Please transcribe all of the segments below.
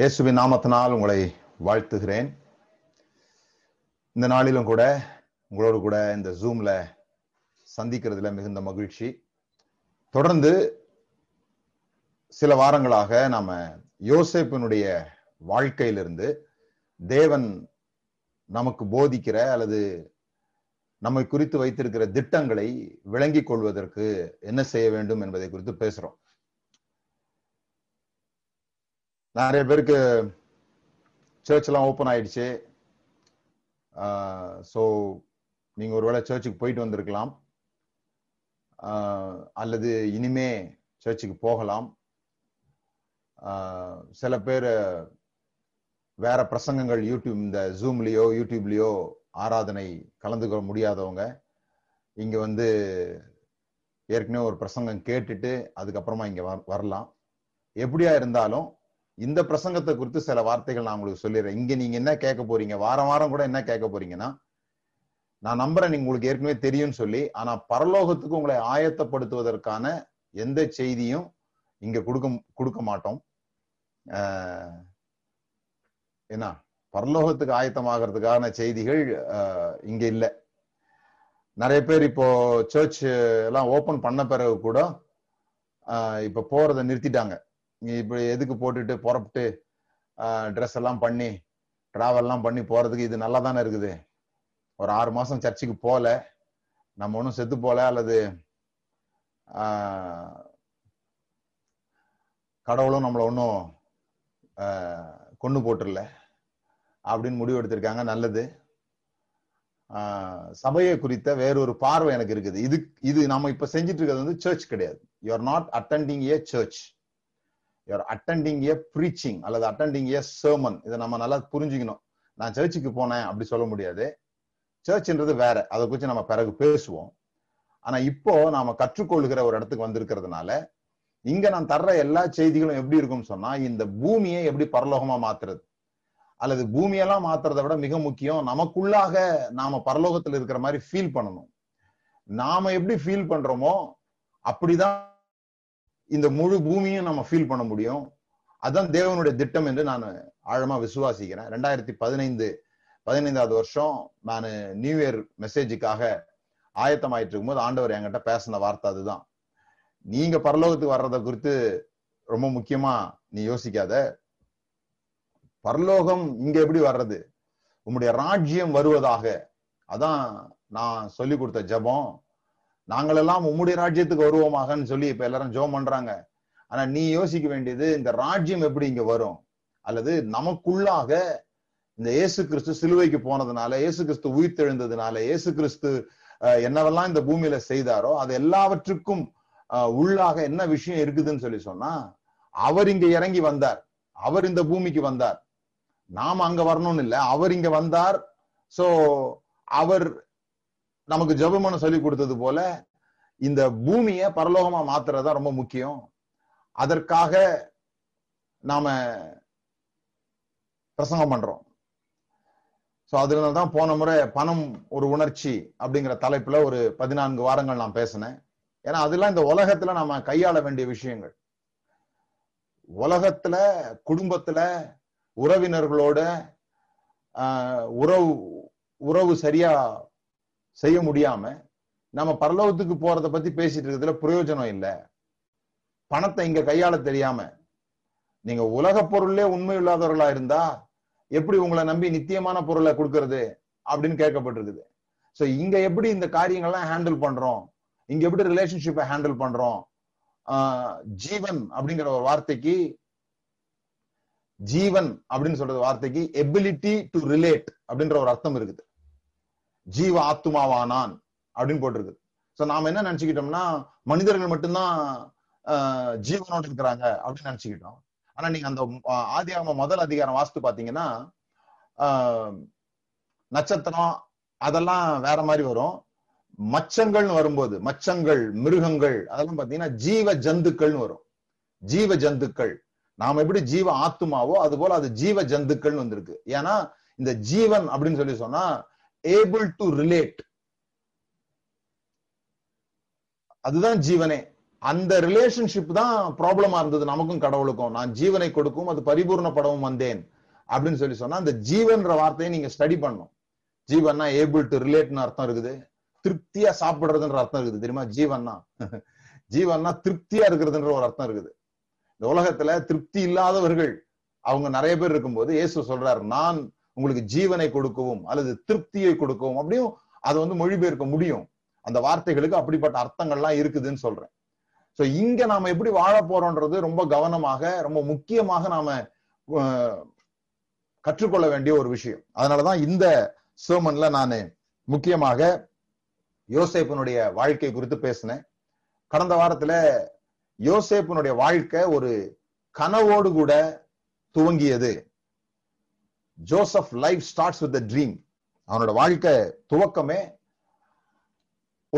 இயேசுவின் நாமத்தினால் உங்களை வாழ்த்துகிறேன். இந்த நாளிலும் கூட உங்களோடு கூட இந்த ஜூம்ல சந்திக்கிறதுல மிகுந்த மகிழ்ச்சி. தொடர்ந்து சில வாரங்களாக நாம யோசேப்பினுடைய வாழ்க்கையிலிருந்து தேவன் நமக்கு போதிக்கிற அல்லது நம்மை குறித்து வைத்திருக்கிற திட்டங்களை விளங்கிக் கொள்வதற்கு என்ன செய்ய வேண்டும் என்பதை குறித்து பேசுறோம். நிறைய பேருக்கு சர்ச்செல்லாம் ஓப்பன் ஆயிடுச்சு. ஸோ நீங்கள் ஒருவேளை சர்ச்சுக்கு போயிட்டு வந்திருக்கலாம், அல்லது இனிமே சர்ச்சுக்கு போகலாம். சில பேர் வேற பிரசங்கங்கள் யூடியூப் இந்த ஜூம்லேயோ யூடியூப்லேயோ ஆராதனை கலந்துக்க முடியாதவங்க இங்கே வந்து ஏற்கனவே ஒரு பிரசங்கம் கேட்டுட்டு அதுக்கப்புறமா இங்கே வரலாம். எப்படியா இருந்தாலும் இந்த பிரசங்கத்தை குறித்து சில வார்த்தைகள் நான் உங்களுக்கு சொல்லிடுறேன். இங்க நீங்க என்ன கேட்க போறீங்க, வாரம் வாரம் கூட என்ன கேட்க போறீங்கன்னா, நான் நம்புறேன் நீங்க உங்களுக்கு ஏற்கனவே தெரியும்னு சொல்லி, ஆனா பரலோகத்துக்கு உங்களை ஆயத்தப்படுத்துவதற்கான எந்த செய்தியும் இங்க கொடுக்க மாட்டோம். ஏன்னா பரலோகத்துக்கு ஆயத்தமாகறதுக்கான செய்திகள் இங்க இல்லை. நிறைய பேர் இப்போ சர்ச் எல்லாம் ஓபன் பண்ண பிறகு கூட இப்ப போறதை நிறுத்திட்டாங்க. இப்படி எதுக்கு போட்டுட்டு புறப்பட்டு ட்ரெஸ் எல்லாம் பண்ணி டிராவல்லாம் பண்ணி போறதுக்கு, இது நல்லா தானே இருக்குது. ஒரு 6 மாசம் சர்ச்சுக்கு போகல, நம்ம ஒன்றும் செத்து போல, அல்லது கடவுளும் நம்மளை ஒன்றும் கொண்டு போட்டுடல அப்படின்னு முடிவு எடுத்திருக்காங்க. நல்லது. சபையை குறித்த வேறொரு பார்வை எனக்கு இருக்குது. இது நம்ம இப்ப செஞ்சுட்டு இருக்கிறது வந்து சர்ச் கிடையாது. You are not attending a church, you're attending a preaching அல்லது அட்டெண்டிங் ஏ சர்மன். இதை நம்ம நல்லா புரிஞ்சுக்கணும். நான் சர்ச்சுக்கு போனேன் அப்படி சொல்ல முடியாது. சர்ச்ன்றது வேற, அதை குறித்து நம்ம பிறகு பேசுவோம். ஆனா இப்போ நாம கற்றுக்கொள்கிற ஒரு இடத்துக்கு வந்திருக்கிறதுனால இங்க நான் தர்ற எல்லா செய்திகளும் எப்படி இருக்கும்னு சொன்னா, இந்த பூமியை எப்படி பரலோகமா மாத்துறது, அல்லது பூமியெல்லாம் மாத்துறதை விட மிக முக்கியம் நமக்குள்ளாக நாம பரலோகத்துல இருக்கிற மாதிரி ஃபீல் பண்ணணும். நாம எப்படி ஃபீல் பண்றோமோ அப்படிதான் இந்த முழு பூமியும் நம்ம ஃபீல் பண்ண முடியும். அதுதான் தேவனுடைய திட்டம் என்று நான் ஆழமா விசுவாசிக்கிறேன். 2015 வருஷம் நான் நியூ இயர் மெசேஜுக்காக ஆயத்தமாயிட்டு இருக்கும்போது ஆண்டவர் என்கிட்ட பேசின வார்த்தை அதுதான். நீங்க பரலோகத்துக்கு வர்றதை குறித்து ரொம்ப முக்கியமா நீ யோசிக்காத, பரலோகம் இங்க எப்படி வர்றது, உம்முடைய ராஜ்யம் வருவதாக. அதான் நான் சொல்லி கொடுத்த ஜெபம், நாங்களெல்லாம் உம்முடைய ராஜ்யத்துக்கு வருவோமாகன்னு சொல்லி இப்ப எல்லாரும் ஜெபம் பண்றாங்க. ஆனா நீ யோசிக்க வேண்டியது இந்த ராஜ்யம் எப்படி இங்க வரும், அல்லது நமக்குள்ளாக இந்த இயேசு கிறிஸ்து சிலுவைக்கு போனதுனால, இயேசு கிறிஸ்து உயிர்த்தெழுந்ததுனால, இயேசு கிறிஸ்து என்னவெல்லாம் இந்த பூமியில செய்தாரோ அது எல்லாவற்றுக்கும் உள்ளாக என்ன விஷயம் இருக்குதுன்னு சொல்லி சொன்னா, அவர் இங்க இறங்கி வந்தார், அவர் இந்த பூமிக்கு வந்தார். நாம அங்க வரணும்னு இல்லை, அவர் இங்க வந்தார். சோ அவர் நமக்கு ஜெபம்னு சொல்லி கொடுத்தது போல இந்த பூமியை பரலோகமா மாத்துறதா ரொம்ப முக்கியம். அதற்காக நாம பிரசங்கம் பண்றோம். ஸோ அதனால்தான் போன முறை பணம் ஒரு உணர்ச்சி அப்படிங்கிற தலைப்புல ஒரு 14 வாரங்கள் நான் பேசினேன். ஏன்னா அதெல்லாம் இந்த உலகத்துல நாம கையாள வேண்டிய விஷயங்கள். உலகத்துல, குடும்பத்துல, உறவினர்களோட உறவு சரியா செய்ய முடியாம நம்ம பரலோகத்துக்கு போறதை பத்தி பேசிட்டு இருக்கிறதுல பிரயோஜனம் இல்லை. பணத்தை இங்க கையாள தெரியாம நீங்க உலக பொருளே உண்மை இல்லாதவர்களா இருந்தா எப்படி உங்களை நம்பி நித்தியமான பொருளை கொடுக்கறது அப்படின்னு கேட்கப்பட்டிருக்குது. சோ இங்க எப்படி இந்த காரியங்கள்லாம் ஹேண்டில் பண்றோம், இங்க எப்படி ரிலேஷன்ஷிப்பை ஹேண்டில் பண்றோம். ஜீவன் அப்படிங்கிற ஒரு வார்த்தைக்கு, ஜீவன் அப்படின்னு சொல்ற வார்த்தைக்கு எபிலிட்டி டு ரிலேட் அப்படின்ற ஒரு அர்த்தம் இருக்குது. ஜீவ ஆத்மாவானான் அப்படின்னு போட்டிருக்கு. சோ நாம என்ன நினைச்சுக்கிட்டோம்னா, மனிதர்கள் மட்டும்தான் ஜீவனோடு இருக்கிறாங்க அப்படின்னு நினைச்சுக்கிட்டோம். ஆனா நீங்க அந்த ஆதியாகம முதல் அதிகாரம் வாஸ்து பாத்தீங்கன்னா, நட்சத்திரம் அதெல்லாம் வேற மாதிரி வரும். மச்சங்கள்னு வரும்போது, மச்சங்கள், மிருகங்கள் அதெல்லாம் பாத்தீங்கன்னா ஜீவ ஜந்துக்கள்னு வரும். ஜீவ ஜந்துக்கள் நாம எப்படி ஜீவ ஆத்மாவோ அது போல அது ஜீவ ஜந்துக்கள்னு வந்திருக்கு. ஏன்னா இந்த ஜீவன் அப்படின்னு சொல்லி சொன்னா able to relate, அதுதான் ஜீவனே. அந்த ரிலேஷன்ஷிப் தான் ப்ராப்ளமா இருந்தது நமக்கும் கடவுளுக்கும். நான் ஜீவனை கொடுக்கும் அது பரிபூர்ணப்படவும் வந்தேன் அப்படின்னு சொல்லி சொன்னா அந்த ஜீவன்ற வார்த்தையை நீங்க ஸ்டடி பண்ணணும். ஜீவன்னா ஏபிள் டு ரிலேட்னு அர்த்தம் இருக்குது, திருப்தியா சாப்பிடுறதுன்ற அர்த்தம் இருக்குது. தெரியுமா, ஜீவன்னா ஜீவன்னா திருப்தியா இருக்கிறதுன்ற ஒரு அர்த்தம் இருக்குது. இந்த உலகத்துல திருப்தி இல்லாதவர்கள் அவங்க நிறைய பேர் இருக்கும்போது இயேசு சொல்றாரு, நான் உங்களுக்கு ஜீவனை கொடுக்கவும் அல்லது திருப்தியை கொடுக்கவும். அப்படியும் அதை வந்து மொழிபெயர்க்க முடியும், அந்த வார்த்தைகளுக்கு அப்படிப்பட்ட அர்த்தங்கள்லாம் இருக்குதுன்னு சொல்றேன். சோ இங்க நாம எப்படி வாழ போறோம்ன்றது ரொம்ப கவனமாக ரொம்ப முக்கியமாக நாம கற்றுக்கொள்ள வேண்டிய ஒரு விஷயம். அதனாலதான் இந்த சர்மன்ல நான் முக்கியமாக யோசேப்பினுடைய வாழ்க்கை குறித்து பேசினேன். கடந்த வாரத்துல யோசேப்பினுடைய வாழ்க்கை ஒரு கனவோடு கூட துவங்கியது. Joseph life starts with dream. அவனோட வாழ்க்கை துவக்கமே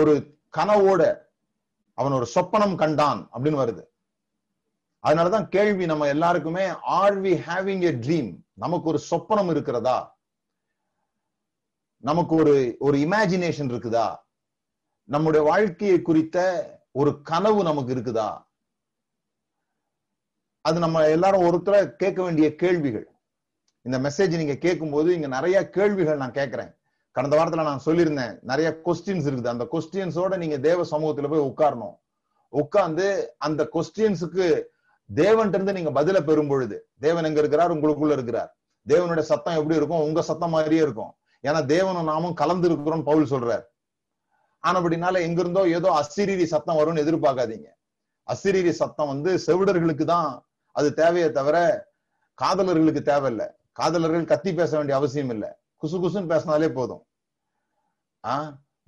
ஒரு கனவோட, அவன் ஒரு சொப்பனம் கண்டான் அப்படின்னு வருது. அதனாலதான் கேள்வி நம்ம எல்லாருக்குமே, are we having a dream? நமக்கு ஒரு சொப்பனம் இருக்கிறதா? நமக்கு ஒரு இமேஜினேஷன் இருக்குதா? நம்முடைய வாழ்க்கையை குறித்த ஒரு கனவு நமக்கு இருக்குதா? அது நம்ம எல்லாரும் ஒருத்தர கேட்க வேண்டிய கேள்விகள். இந்த மெசேஜ் நீங்க கேட்கும் போது இங்க நிறைய கேள்விகள் நான் கேட்கிறேன். கடந்த வாரத்துல நான் சொல்லியிருந்தேன், நிறைய கொஸ்டின்ஸ் இருக்குது. அந்த கொஸ்டின்ஸோட நீங்க தேவ சமூகத்துல போய் உட்காரணும். உட்கார்ந்து அந்த கொஸ்டின்ஸுக்கு தேவன் இருந்து நீங்க பதில பெறும் பொழுது, தேவன் எங்க இருக்கிறார்? உங்களுக்குள்ள இருக்கிறார். தேவனுடைய சத்தம் எப்படி இருக்கும்? உங்க சத்தம் மாதிரியே இருக்கும். ஏன்னா தேவனும் நாமும் கலந்து இருக்கிறோம்னு பவுல் சொல்றார். ஆனபடினால எங்கிருந்தோ ஏதோ அசிரீரி சத்தம் வரும்னு எதிர்பார்க்காதீங்க. அசிரீரி சத்தம் வந்து செவிடர்களுக்கு தான் அது தேவையே தவிர காதலர்களுக்கு தேவையில்லை. காதலர்கள் கத்தி பேச வேண்டிய அவசியம் இல்லை. குசு குசுன்னு பேசினாலே போதும்.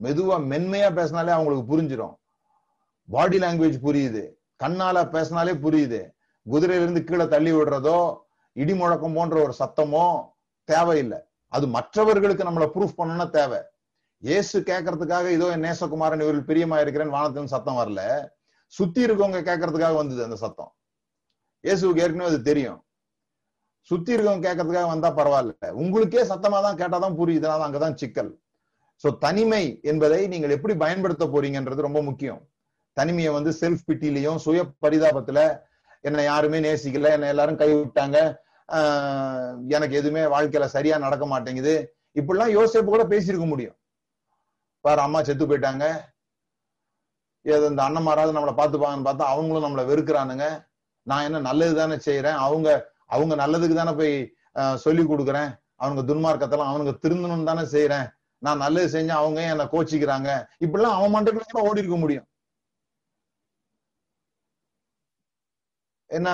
மெதுவா மென்மையா பேசினாலே அவங்களுக்கு புரிஞ்சிடும். பாடி லாங்குவேஜ் புரியுது, கண்ணால பேசினாலே புரியுது. குதிரையிலிருந்து கீழே தள்ளி விடுறதோ இடி முழக்கம் போன்ற ஒரு சத்தமோ தேவையில்லை. அது மற்றவர்களுக்கு நம்மளை ப்ரூஃப் பண்ணணும்னா தேவை. இயேசு கேட்கறதுக்காக இதோ என் நேசகுமாரன் இவர்கள் பிரியமா இருக்கிறேன்னு வானத்தின் சத்தம் வரல, சுத்தி இருக்கவங்க கேட்கறதுக்காக வந்தது அந்த சத்தம். இயேசுக்கு ஏற்கனவே அது தெரியும். சுத்தி இருக்கவங்க கேட்கறதுக்காக வந்தா பரவாயில்ல, உங்களுக்கே சத்தமா தான் கேட்டாதான் புரியுதுனால அங்கதான் சிக்கல். சோ தனிமை என்பதை நீங்கள் எப்படி பயன்படுத்த போறீங்கன்றது ரொம்ப முக்கியம். தனிமையை வந்து செல்ஃப் பிட்டிலையும் சுய பரிதாபத்துல, என்னை யாருமே நேசிக்கல, என்னை எல்லாரும் கைவிட்டாங்க, எனக்கு எதுவுமே வாழ்க்கையில சரியா நடக்க மாட்டேங்குது, இப்படிலாம் யோசேப்பு கூட பேசியிருக்க முடியும். வேற அம்மா செத்து போயிட்டாங்க, ஏதோ இந்த அண்ணன் மாறாவது நம்மளை பார்த்துப்பாங்கன்னு பார்த்தா அவங்களும் நம்மளை வெறுக்கிறானுங்க, நான் என்ன நல்லது தானே செய்யறேன், அவங்க நல்லதுக்கு தானே போய் சொல்லி கொடுக்குறேன், அவனுக்கு துன்மார்க்கத்தெல்லாம் அவனுக்கு திருந்தணும் தானே செய்யறேன், நான் நல்லது செஞ்சேன் அவங்க என்னை கோச்சிக்கிறாங்க, இப்படிலாம் அவன் மண்டல கூட ஓடி இருக்க முடியும். என்ன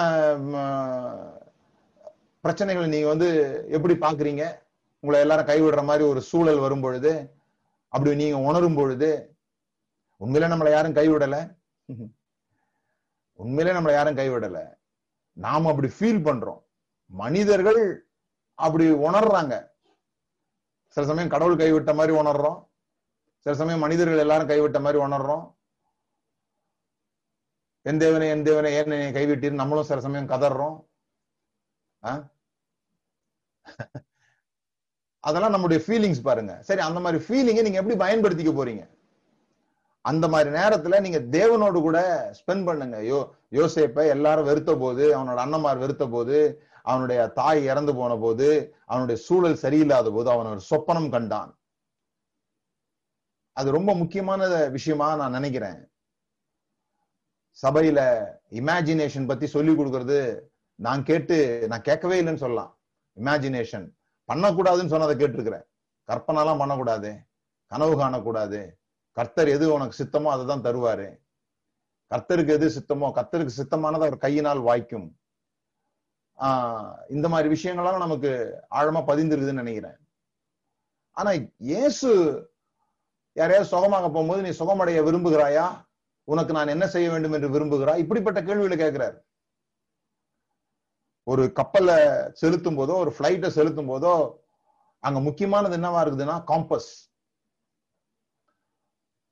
பிரச்சனைகளை நீங்க வந்து எப்படி பாக்குறீங்க? உங்களை எல்லாரும் கைவிடுற மாதிரி ஒரு சூழல் வரும் பொழுது, அப்படி நீங்க உணரும் பொழுது, உண்மையிலே நம்மளை யாரும் கைவிடல, உண்மையிலே நம்மளை யாரும் கைவிடல, நாம அப்படி ஃபீல் பண்றோம். மனிதர்கள் அப்படி உணர்றாங்க. சில சமயம் கடவுள் கைவிட்ட மாதிரி உணர்றோம், சில சமயம் மனிதர்கள் எல்லாரும் கைவிட்ட மாதிரி உணர்றோம். என் தேவனே என் தேவனே ஏன் என்னை கைவிட்டீர் நம்மளும் சில சமயம் கதறோம். அதெல்லாம் நம்முடைய ஃபீலிங்ஸ் பாருங்க. சரி, அந்த மாதிரி ஃபீலிங்கை நீங்க எப்படி பயன்படுத்திக்க போறீங்க? அந்த மாதிரி நேரத்துல நீங்க தேவனோடு கூட ஸ்பெண்ட் பண்ணுங்க. யோசேப்பை எல்லாரும் வெறுத்த போது, அவனோட அண்ணன்மார் வெறுத்த போது, அவனுடைய தாய் இறந்து போன போது, அவனுடைய சூழல் சரியில்லாத போது அவன் ஒரு சொப்பனம் கண்டான். அது ரொம்ப முக்கியமான விஷயமா நான் நினைக்கிறேன். சபையில இமேஜினேஷன் பத்தி சொல்லி கொடுக்கறது நான் கேட்கவே இல்லைன்னு சொல்லலாம். இமேஜினேஷன் பண்ணக்கூடாதுன்னு சொன்னதை கேட்டிருக்கிறேன். கற்பனைலாம் பண்ணக்கூடாது, கனவு காணக்கூடாது, கர்த்தர் எது உனக்கு சித்தமோ அதை தான் தருவாரு, கர்த்தருக்கு எது சித்தமோ கர்த்தருக்கு சித்தமானதை அவர் கையினால் வாய்க்கும். இந்த மாதிரி விஷயங்கள்லாம் நமக்கு ஆழமா பதிந்திருக்குதுன்னு நினைக்கிறேன். ஆனா இயேசு யாரையாவது சுகமாக போகும்போது நீ சுகமடைய விரும்புகிறாயா, உனக்கு நான் என்ன செய்ய வேண்டும் என்று விரும்புகிறாய், இப்படிப்பட்ட கேள்விகளை கேட்கிறாரு. ஒரு கப்பலை செலுத்தும் போதோ ஒரு பிளைட்டை செலுத்தும் போதோ அங்க முக்கியமானது என்னவா இருக்குதுன்னா காம்பஸ்.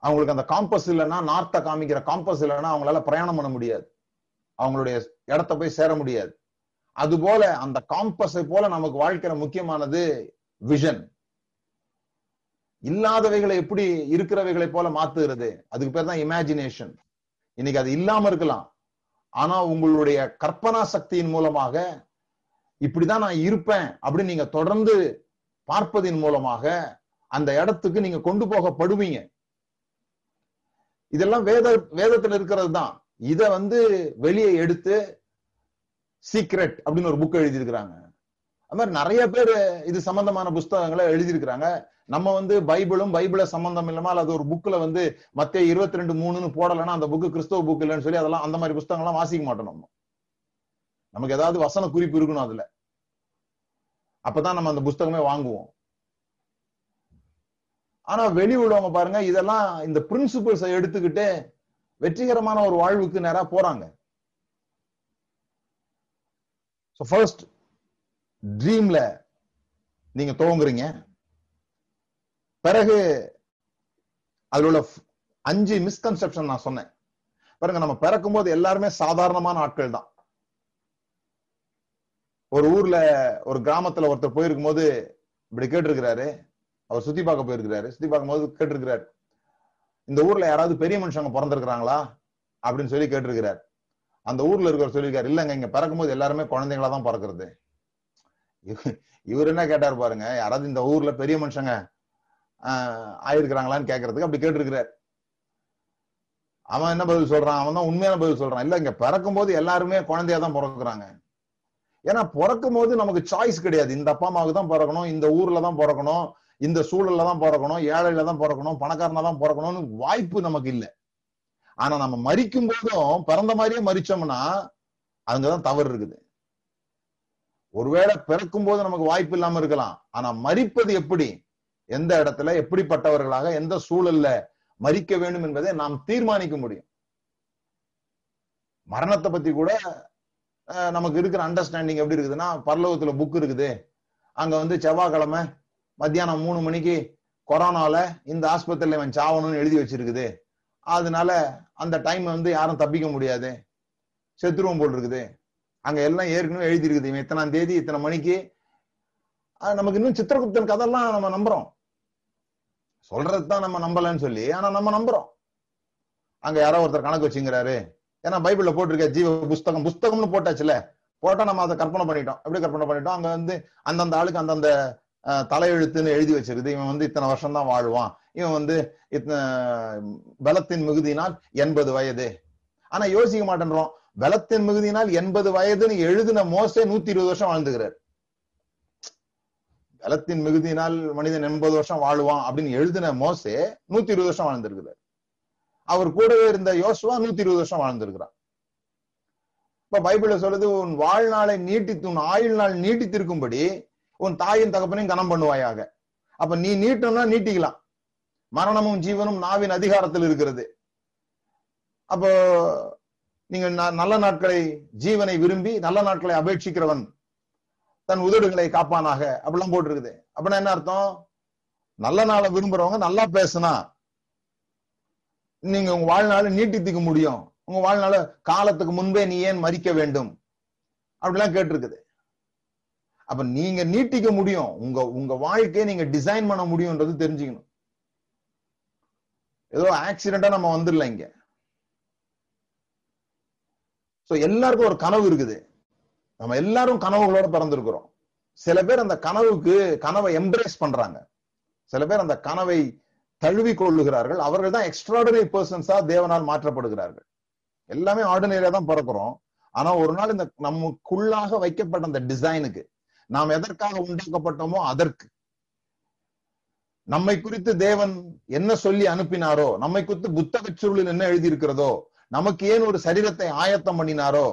அவங்களுக்கு அந்த காம்பஸ் இல்லைன்னா, நார்த்த காமிக்கிற காம்பஸ் இல்லைன்னா அவங்களால பிரயாணம் பண்ண முடியாது, அவங்களுடைய இடத்த போய் சேர முடியாது. அதுபோல அந்த காம்பஸை போல நமக்கு வாழ்க்கையில முக்கியமானது விஷன். இல்லாதவைகளை எப்படி இருக்கிறவைகளை போல மாத்துகிறது, அதுக்கு பேர் தான் இமேஜினேஷன். இன்னைக்கு அது இல்லாம இருக்கலாம். ஆனா உங்களுடைய கற்பனா சக்தியின் மூலமாக இப்படிதான் நான் இருப்பேன் அப்படின்னு நீங்க தொடர்ந்து பார்ப்பதின் மூலமாக அந்த இடத்துக்கு நீங்க கொண்டு போகப்படுவீங்க. இதெல்லாம் வேதத்துல இருக்கிறது தான். இத வெளியே எடுத்து சீக்ரெட் அப்படின்னு ஒரு புக் எழுதியிருக்கிறாங்க. அது மாதிரி நிறைய பேர் இது சம்பந்தமான புஸ்தகங்களை எழுதியிருக்கிறாங்க. நம்ம பைபிளும் பைபிளை சம்பந்தம் இல்லாம அல்லது ஒரு புக்ல மத்தேயு 22:3 போடலன்னா அந்த புக்கு கிறிஸ்தவ புக் இல்லைன்னு சொல்லி அதெல்லாம் அந்த மாதிரி புஸ்தகங்கள்லாம் வாசிக்க மாட்டோம். நமக்கு ஏதாவது வசன குறிப்பு இருக்கணும், அதுல அப்பதான் நம்ம அந்த புஸ்தகமே வாங்குவோம். ஆனா வெளி உள்ளவங்க பாருங்க, இதெல்லாம் இந்த பிரின்சிபிள்ஸை எடுத்துக்கிட்டு வெற்றிகரமான ஒரு வாழ்வுக்கு நேரா போறாங்க. ட்ரீம்ல நீங்க துவங்குறீங்க, பிறகு அதுல உள்ள 5 மிஸ்கன்செப்ஷன் நான் சொன்னேன் பாருங்க. நம்ம பிறக்கும் போது எல்லாருமே சாதாரணமான ஆட்கள் தான். ஒரு ஊர்ல ஒரு கிராமத்துல ஒருத்தர் போயிருக்கும் போது இப்படி கேட்டிருக்கிறாரு, அவர் சுத்தி பார்க்க போயிருக்கிறாரு. சுத்தி பார்க்கும் போது கேட்டிருக்கிறாரு, இந்த ஊர்ல யாராவது பெரிய மனுஷங்க பிறந்திருக்கிறாங்களா அப்படின்னு சொல்லி கேட்டிருக்கிறார். அந்த ஊர்ல இருக்கிறவர் சொல்லியிருக்காரு, இல்லைங்க இங்க பிறக்கும் போது எல்லாருமே குழந்தைங்களா தான் பிறக்கிறது. இவர் என்ன கேட்டாரு பாருங்க, யாராவது இந்த ஊர்ல பெரிய மனுஷங்க ஆயிருக்கிறாங்களான்னு கேட்கறதுக்கு அப்படி கேட்டிருக்கிறார். அவன் என்ன பதில் சொல்றான், அவன் தான் உண்மையான பதில் சொல்றான், இல்ல இங்க பிறக்கும் போது எல்லாருமே குழந்தையா தான் பிறக்குறாங்க. ஏன்னா பிறக்கும் போது நமக்கு சாய்ஸ் கிடையாது. இந்த அப்பா அம்மாவுக்கு தான் பிறக்கணும், இந்த ஊர்ல தான் பிறக்கணும், இந்த சூழல்ல தான் பிறக்கணும், ஏழையில தான் பிறக்கணும், பணக்காரனா தான் பிறக்கணும்னு வாய்ப்பு நமக்கு இல்லை. ஆனா நம்ம மரிக்கும் போதும் பிறந்த மாதிரியே மரிச்சோம்னா அங்கதான் தவறு இருக்குது. ஒருவேளை பிறக்கும் போது நமக்கு வாய்ப்பு இல்லாம இருக்கலாம், ஆனா மரிப்பது எப்படி, எந்த இடத்துல, எப்படிப்பட்டவர்களாக, எந்த சூழல்ல மரிக்க வேண்டும் என்பதை நாம் தீர்மானிக்க முடியும். மரணத்தை பத்தி கூட நமக்கு இருக்கிற அண்டர்ஸ்டாண்டிங் எப்படி இருக்குதுன்னா, பரலோகத்துல புக் இருக்குது, அங்க செவ்வாய்க்கிழமை மத்தியானம் 3 மணிக்கு கொரோனால இந்த ஆஸ்பத்திரியில இவன் சாவணும்னு எழுதி வச்சிருக்குது, அதனால அந்த டைம் யாரும் தப்பிக்க முடியாது, செத்துருவம் போல் இருக்குது, அங்க எல்லாம் ஏற்கனவே எழுதி இருக்குது, இவன் இத்தனாம் தேதி இத்தனை மணிக்கு. நமக்கு இன்னும் சித்திரகுப்தன் கதெல்லாம் நம்ம நம்புறோம். சொல்றதுதான் நம்ம நம்பலன்னு சொல்லி, ஆனா நம்ம நம்புறோம். அங்க யாரோ ஒருத்தர் கணக்கு வச்சுங்கிறாரு, ஏன்னா பைபிள்ல போட்டிருக்க ஜீவ புஸ்தகம் புஸ்தகம்னு போட்டாச்சுல, போட்டா நம்ம அதை கற்பனை பண்ணிட்டோம். எப்படி கற்பனை பண்ணிட்டோம், அங்க அந்தந்த ஆளுக்கு அந்தந்த தலையெழுத்துன்னு எழுதி வச்சிருக்குது, இவன் இத்தனை வருஷம் தான் வாழ்வான், இவன் இத்தனை பலத்தின் மிகுதியினால் 80 வயது. ஆனா யோசிக்க மாட்டேன்றோம், பலத்தின் மிகுதியினால் 80 வயதுன்னு எழுதின மோசே 120 வருஷம் வாழ்ந்துகிறார். பலத்தின் மிகுதியினால் மனிதன் 80 வருஷம் வாழுவான் அப்படின்னு எழுதின மோசே 120 வருஷம் வாழ்ந்திருக்கிறார். அவர் கூடவே இருந்த யோசுவா 120 வருஷம் வாழ்ந்திருக்கிறார். இப்ப பைபிள்ல சொல்றது, உன் வாழ்நாளை நீட்டித்து உன் ஆயுள் நாள் நீட்டித்திருக்கும்படி உன் தாயின் தகப்பனையும் கனம் பண்ணுவாயாக. அப்ப நீ நீட்டம்னா நீட்டிக்கலாம். மரணமும் ஜீவனும் நாவின் அதிகாரத்தில் இருக்கிறது. அப்போ நீங்க நல்ல நாட்களை, ஜீவனை விரும்பி நல்ல நாட்களை அபேட்சிக்கிறவன் தன் உதடுகளை காப்பானாக அப்படிலாம் போட்டிருக்குது. அப்படின்னா என்ன அர்த்தம், நல்ல நாளை விரும்புறவங்க நல்லா பேசுனா நீங்க உங்க வாழ்நாளை நீட்டித்துக்க முடியும். உங்க வாழ்நாளை காலத்துக்கு முன்பே நீ ஏன் மரிக்க வேண்டும் அப்படிலாம் கேட்டிருக்குது. அப்ப நீங்க நீட்டிக்க முடியும், உங்க உங்க வாழ்க்கையை நீங்க டிசைன் பண்ண முடியும்ன்றது தெரிஞ்சுக்கணும். ஏதோ ஆக்சிடென்டா நம்ம வந்துடல இங்க. எல்லாருக்கும் ஒரு கனவு இருக்குது. நம்ம எல்லாரும் கனவுகளோட பிறந்திருக்கிறோம். சில பேர் அந்த கனவை எம்ப்ரேஸ் பண்றாங்க, சில பேர் அந்த கனவை தழுவி கொள்ளுகிறார்கள். அவர்கள் தான் எக்ஸ்ட்ராடனரி பர்சன்ஸா தேவனால் மாற்றப்படுகிறார்கள். எல்லாமே ஆர்டினரியா தான் பிறக்கிறோம். ஆனா ஒரு நாள் இந்த நமக்குள்ளாக வைக்கப்பட்ட அந்த டிசைனுக்கு, நாம் எதற்காக உண்டாக்கப்பட்டோமோ அதற்கு, நம்மை குறித்து தேவன் என்ன சொல்லி அனுப்பினாரோ, நம்மை குறித்து புத்தக சுருளில் என்ன எழுதியிருக்கிறதோ, நமக்கு ஏன் ஒரு சரீரத்தை ஆயத்தம் பண்ணினாரோ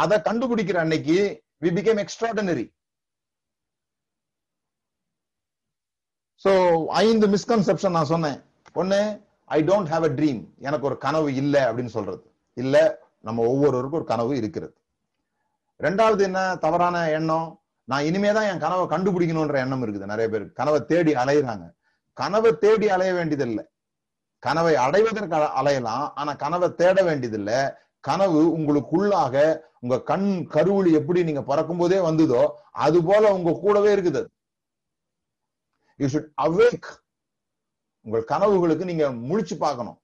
அதை கண்டுபிடிக்கிற அன்னைக்கு we became extraordinary. So 5 misconception நான் சொன்னேன். ஒண்ணு, I don't have a dream, எனக்கு ஒரு கனவு இல்லை அப்படின்னு சொல்றது. இல்ல, நம்ம ஒவ்வொருவருக்கும் ஒரு கனவு இருக்கிறது. 2வது என்ன, தவறான எண்ணம், நான் இனிமேதான் என் கனவை கண்டுபிடிக்கணும்ன்ற எண்ணம் இருக்குது. நிறைய பேர் கனவை தேடி அலையிறாங்க. கனவை தேடி அலைய வேண்டியதில்லை, கனவை அடைவதற்கு அலையலாம். ஆனா கனவை தேட வேண்டியதில்லை. கனவு உங்களுக்குள்ளாக, உங்க கண் கருவுளி எப்படி நீங்க பறக்கும் போதே வந்ததோ அது போல உங்க கூடவே இருக்குது. You should awake. உங்கள் கனவுகளுக்கு நீங்க முழிச்சு பார்க்கணும்.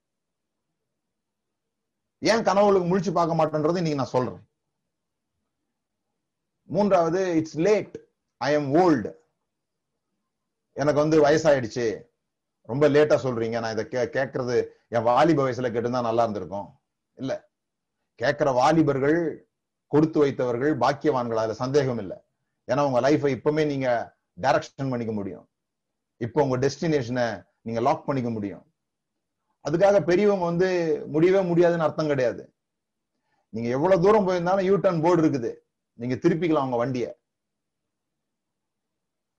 ஏன் கனவுகளுக்கு முழிச்சு பார்க்க மாட்டேன்றது இன்னைக்கு நான் சொல்றேன். மூன்றாவது, it's late, I am old, எனக்கு வந்து வயசாயிடுச்சு, ரொம்ப லேட்டா சொல்றீங்க, நான் இதை கேட்கறது என் வாலிப வயசுல கேட்டுதான் நல்லா இருந்திருக்கும். இல்ல, கேட்கிற வாலிபர்கள் கொடுத்து வைத்தவர்கள் பாக்கியவான்கள், அதுல சந்தேகம் இல்லை. ஏன்னா உங்க லைஃபை இப்பவுமே நீங்க டைரக்ஷன் பண்ணிக்க முடியும், இப்போ உங்க டெஸ்டினேஷனை நீங்க லாக் பண்ணிக்க முடியும். அதுக்காக பெரியவங்க வந்து முடியவே முடியாதுன்னு அர்த்தம் கிடையாது. நீங்க எவ்வளவு தூரம் போயிருந்தாலும் யூ டர்ன் போர்டு இருக்குது, நீங்க திருப்பிக்கலாம் உங்க வண்டியை.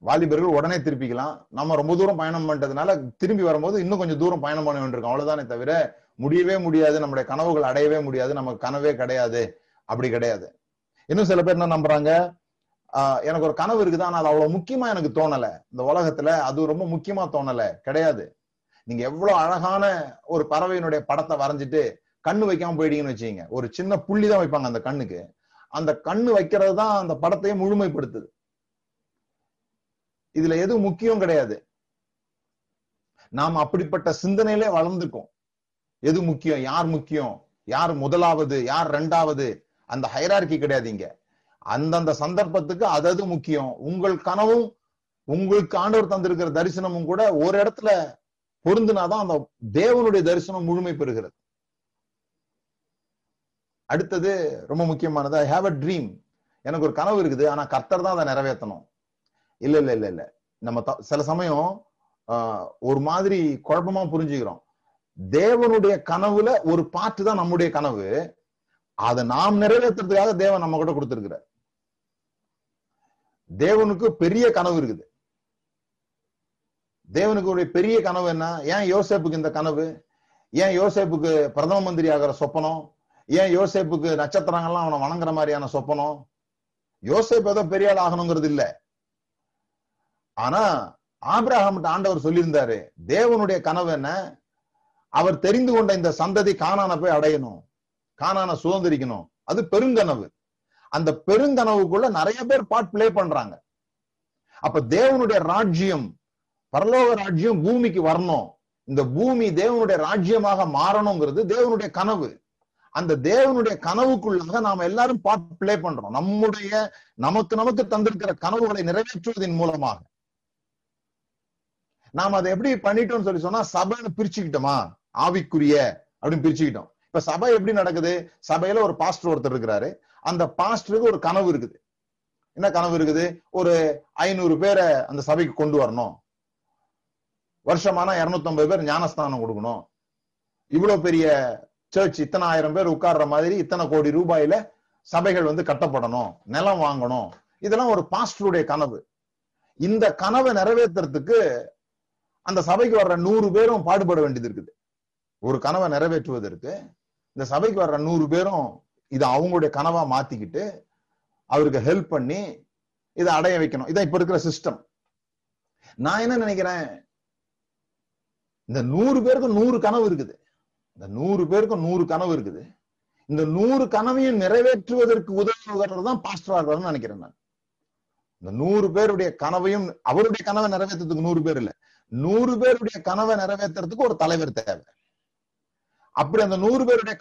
வாலிபர்கள் உடனே திருப்பிக்கலாம். நம்ம ரொம்ப தூரம் பயணம் பண்றதுனால திரும்பி வரும்போது இன்னும் கொஞ்சம் தூரம் பயணம் பண்ண வேண்டியிருக்கோம், அவ்வளவுதானே தவிர முடியவே முடியாது, நம்முடைய கனவுகள் அடையவே முடியாது, நமக்கு கனவே கிடையாது அப்படி கிடையாது. இன்னும் சில பேர் என்ன நம்புறாங்க, எனக்கு ஒரு கனவு இருக்குது ஆனா அது அவ்வளவு முக்கியமா எனக்கு தோணலை, இந்த உலகத்துல அது ரொம்ப முக்கியமா தோணலை. கிடையாது. நீங்க எவ்வளவு அழகான ஒரு பறவையினுடைய படத்தை வரைஞ்சிட்டு கண்ணு வைக்காம போயிட்டீங்கன்னு வச்சீங்க, ஒரு சின்ன புள்ளிதான் வைப்பாங்க அந்த கண்ணுக்கு, அந்த கண்ணு வைக்கிறது தான் அந்த படத்தையே முழுமைப்படுத்துது. இதுல எதுவும் முக்கியம் கிடையாது. நாம் அப்படிப்பட்ட சிந்தனையிலே வளர்ந்துக்கும். எது முக்கியம், யார் முக்கியம், யார் முதலாவது, யார் ரெண்டாவது, அந்த ஹைரார்கி கிடையாது இங்க. அந்தந்த சந்தர்ப்பத்துக்கு அதது முக்கியம். உங்கள் கனவும் உங்களுக்கு ஆண்டவர் தந்திருக்கிற தரிசனமும் கூட ஒரு இடத்துல பொருந்தினாதான் அந்த தேவனுடைய தரிசனம் முழுமை பெறுகிறது. அடுத்தது ரொம்ப முக்கியமானது, ஐ ஹாவ் அ ட்ரீம், எனக்கு ஒரு கனவு இருக்குது ஆனா கர்த்தர் தான் அதை நிறைவேற்றணும். இல்ல இல்ல இல்ல இல்ல, நம்ம சில சமயம் ஒரு மாதிரி குழப்பமா புரிஞ்சுக்கிறோம். தேவனுடைய கனவுல ஒரு பாட்டு தான் நம்முடைய கனவு, அதை நாம் நிறைவேற்றுறதுக்காக தேவன் நம்ம கூட கொடுத்திருக்கிறார். தேவனுக்கு பெரிய கனவு இருக்குது. தேவனுக்கு பெரிய கனவு என்ன, ஏன் யோசேப்புக்கு இந்த கனவு, ஏன் யோசேப்புக்கு பிரதம மந்திரி ஆகிற சொப்பனம், ஏன் யோசேப்புக்கு நட்சத்திரங்கள்லாம் அவனை வணங்குற மாதிரியான சொப்பனம்? யோசேப்பு ஏதோ பெரிய ஆள் ஆகணுங்கிறது இல்ல. ஆனா ஆபிரகாம்கிட்ட ஆண்டவர் சொல்லியிருந்தாரு, தேவனுடைய கனவு என்ன, அவர் தெரிந்து கொண்ட இந்த சந்ததி கானானை போய் அடையணும், கானானை சுதந்திரிக்கணும். அது பெருங்கனவு. அந்த பெருங்கனவுக்குள்ள நிறைய பேர் பார்ட் பிளே பண்றாங்க. அப்ப தேவனுடைய ராஜ்யம், பரலோக ராஜ்யம் பூமிக்கு வரணும், இந்த பூமி தேவனுடைய ராஜ்யமாக மாறணுங்கிறது தேவனுடைய கனவு. அந்த தேவனுடைய கனவுக்குள்ளாக நாம எல்லாரும் பார்ட் பிளே பண்றோம், நமக்கு தந்திருக்கிற கனவுகளை நிறைவேற்றுவதன் மூலமாக. நாம் அதை எப்படி பண்ணிட்டோம்னு சொல்லி சொன்னா, சபைன்னு பிரிச்சுக்கிட்டோமா, ஆவிக்குரிய அப்படின்னு பிரிச்சுக்கிட்டோம். இப்ப சபை எப்படி நடக்குது, சபையில ஒரு பாஸ்டர் ஒருத்தர் இருக்கிறாரு, அந்த பாஸ்டருக்கு ஒரு கனவு இருக்குது. என்ன கனவு இருக்குது, ஒரு 500 பேரை அந்த சபைக்கு கொண்டு வரணும், வருஷமான 250 பேர் ஞானஸ்தானம் கொடுக்கணும், இவ்வளவு பெரிய சர்ச், இத்தனை 1000 பேர் உட்கார்ற மாதிரி இத்தனை கோடி ரூபாயில சபைகள் வந்து கட்டப்படணும், நிலம் வாங்கணும். இதெல்லாம் ஒரு பாஸ்டருடைய கனவு. இந்த கனவை நிறைவேற்றுறதுக்கு அந்த சபைக்கு வர்ற 100 பேரும் பாடுபட வேண்டியது இருக்குது. ஒரு கனவை நிறைவேற்றுவதற்கு இந்த சபைக்கு வர்ற 100 பேரும் இதை அவங்களுடைய கனவா மாத்திக்கிட்டு அவருக்கு ஹெல்ப் பண்ணி இதை அடைய வைக்கணும். இதான் இப்ப இருக்கிற சிஸ்டம். நான் என்ன நினைக்கிறேன், இந்த 100 பேருக்கும் 100 கனவு இருக்குது, இந்த 100 பேருக்கும் 100 கனவு இருக்குது, இந்த 100 கனவையும் நிறைவேற்றுவதற்கு உதவுகிறதான் பாஸ்டர் ஆகிறாருன்னு நினைக்கிறேன் நான். இந்த 100 பேருடைய கனவையும், அவருடைய கனவை நிறைவேற்றதுக்கு 100 பேர் இல்லை, 100 பேருடைய கனவை நிறைவேற்றுறதுக்கு ஒரு தலைவர் தேவை. அப்படி அந்த 100 பேருடைய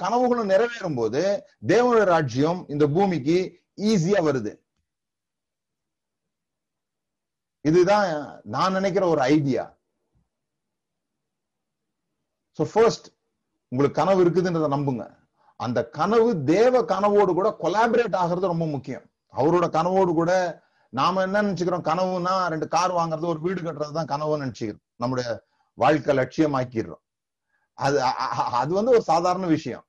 கனவுகளும் நிறைவேறும் போது தேவனுடைய ராஜ்யம் இந்த பூமிக்கு ஈஸியா வருது. இதுதான் நான் நினைக்கிற ஒரு ஐடியா. சோ ஃபர்ஸ்ட், உங்களுக்கு கனவு இருக்குதுன்றத நம்புங்க. அந்த கனவு தேவ கனவோடு கூட கொலாபரேட் ஆகிறது ரொம்ப முக்கியம். அவரோட கனவோடு கூட நாம என்ன நினைச்சுக்கிறோம், கனவுனா 2 கார் வாங்குறது, ஒரு வீடு கட்டுறது தான் கனவுன்னு நினைச்சுக்கிறோம், நம்முடைய வாழ்க்கை லட்சியமாக்கிடுறோம். அது வந்து ஒரு சாதாரண விஷயம்.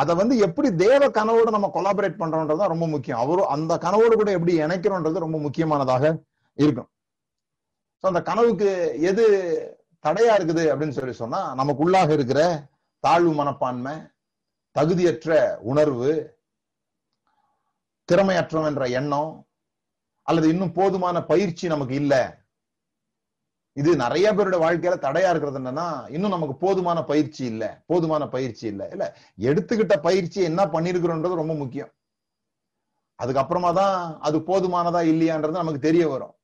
அதை வந்து எப்படி தேவ கனவோட நம்ம கொலாபரேட் பண்றோம்ன்றதுதான் ரொம்ப முக்கியம். அவரும் அந்த கனவோடு கூட எப்படி இணைக்கிறோன்றது ரொம்ப முக்கியமானதாக இருக்கும். ஸோ அந்த கனவுக்கு எது தடையா இருக்குது அப்படின்னு சொல்லி சொன்னா, நமக்குள்ளாக இருக்கிற தாழ்வு மனப்பான்மை, தகுதியற்ற உணர்வு, திறமையற்றம் என்ற எண்ணம், அல்லது இன்னும் போதுமான பயிற்சி நமக்கு இல்லை. இது நிறைய பேருடைய வாழ்க்கையில தடையா இருக்கிறது. என்னன்னா, இன்னும் நமக்கு போதுமான பயிற்சி இல்லை. இல்ல, எடுத்துக்கிட்ட பயிற்சி என்ன பண்ணிருக்கிறோன்றது ரொம்ப முக்கியம். அதுக்கப்புறமா தான் அது போதுமானதா இல்லையான்றது நமக்கு தெரிய வரும்.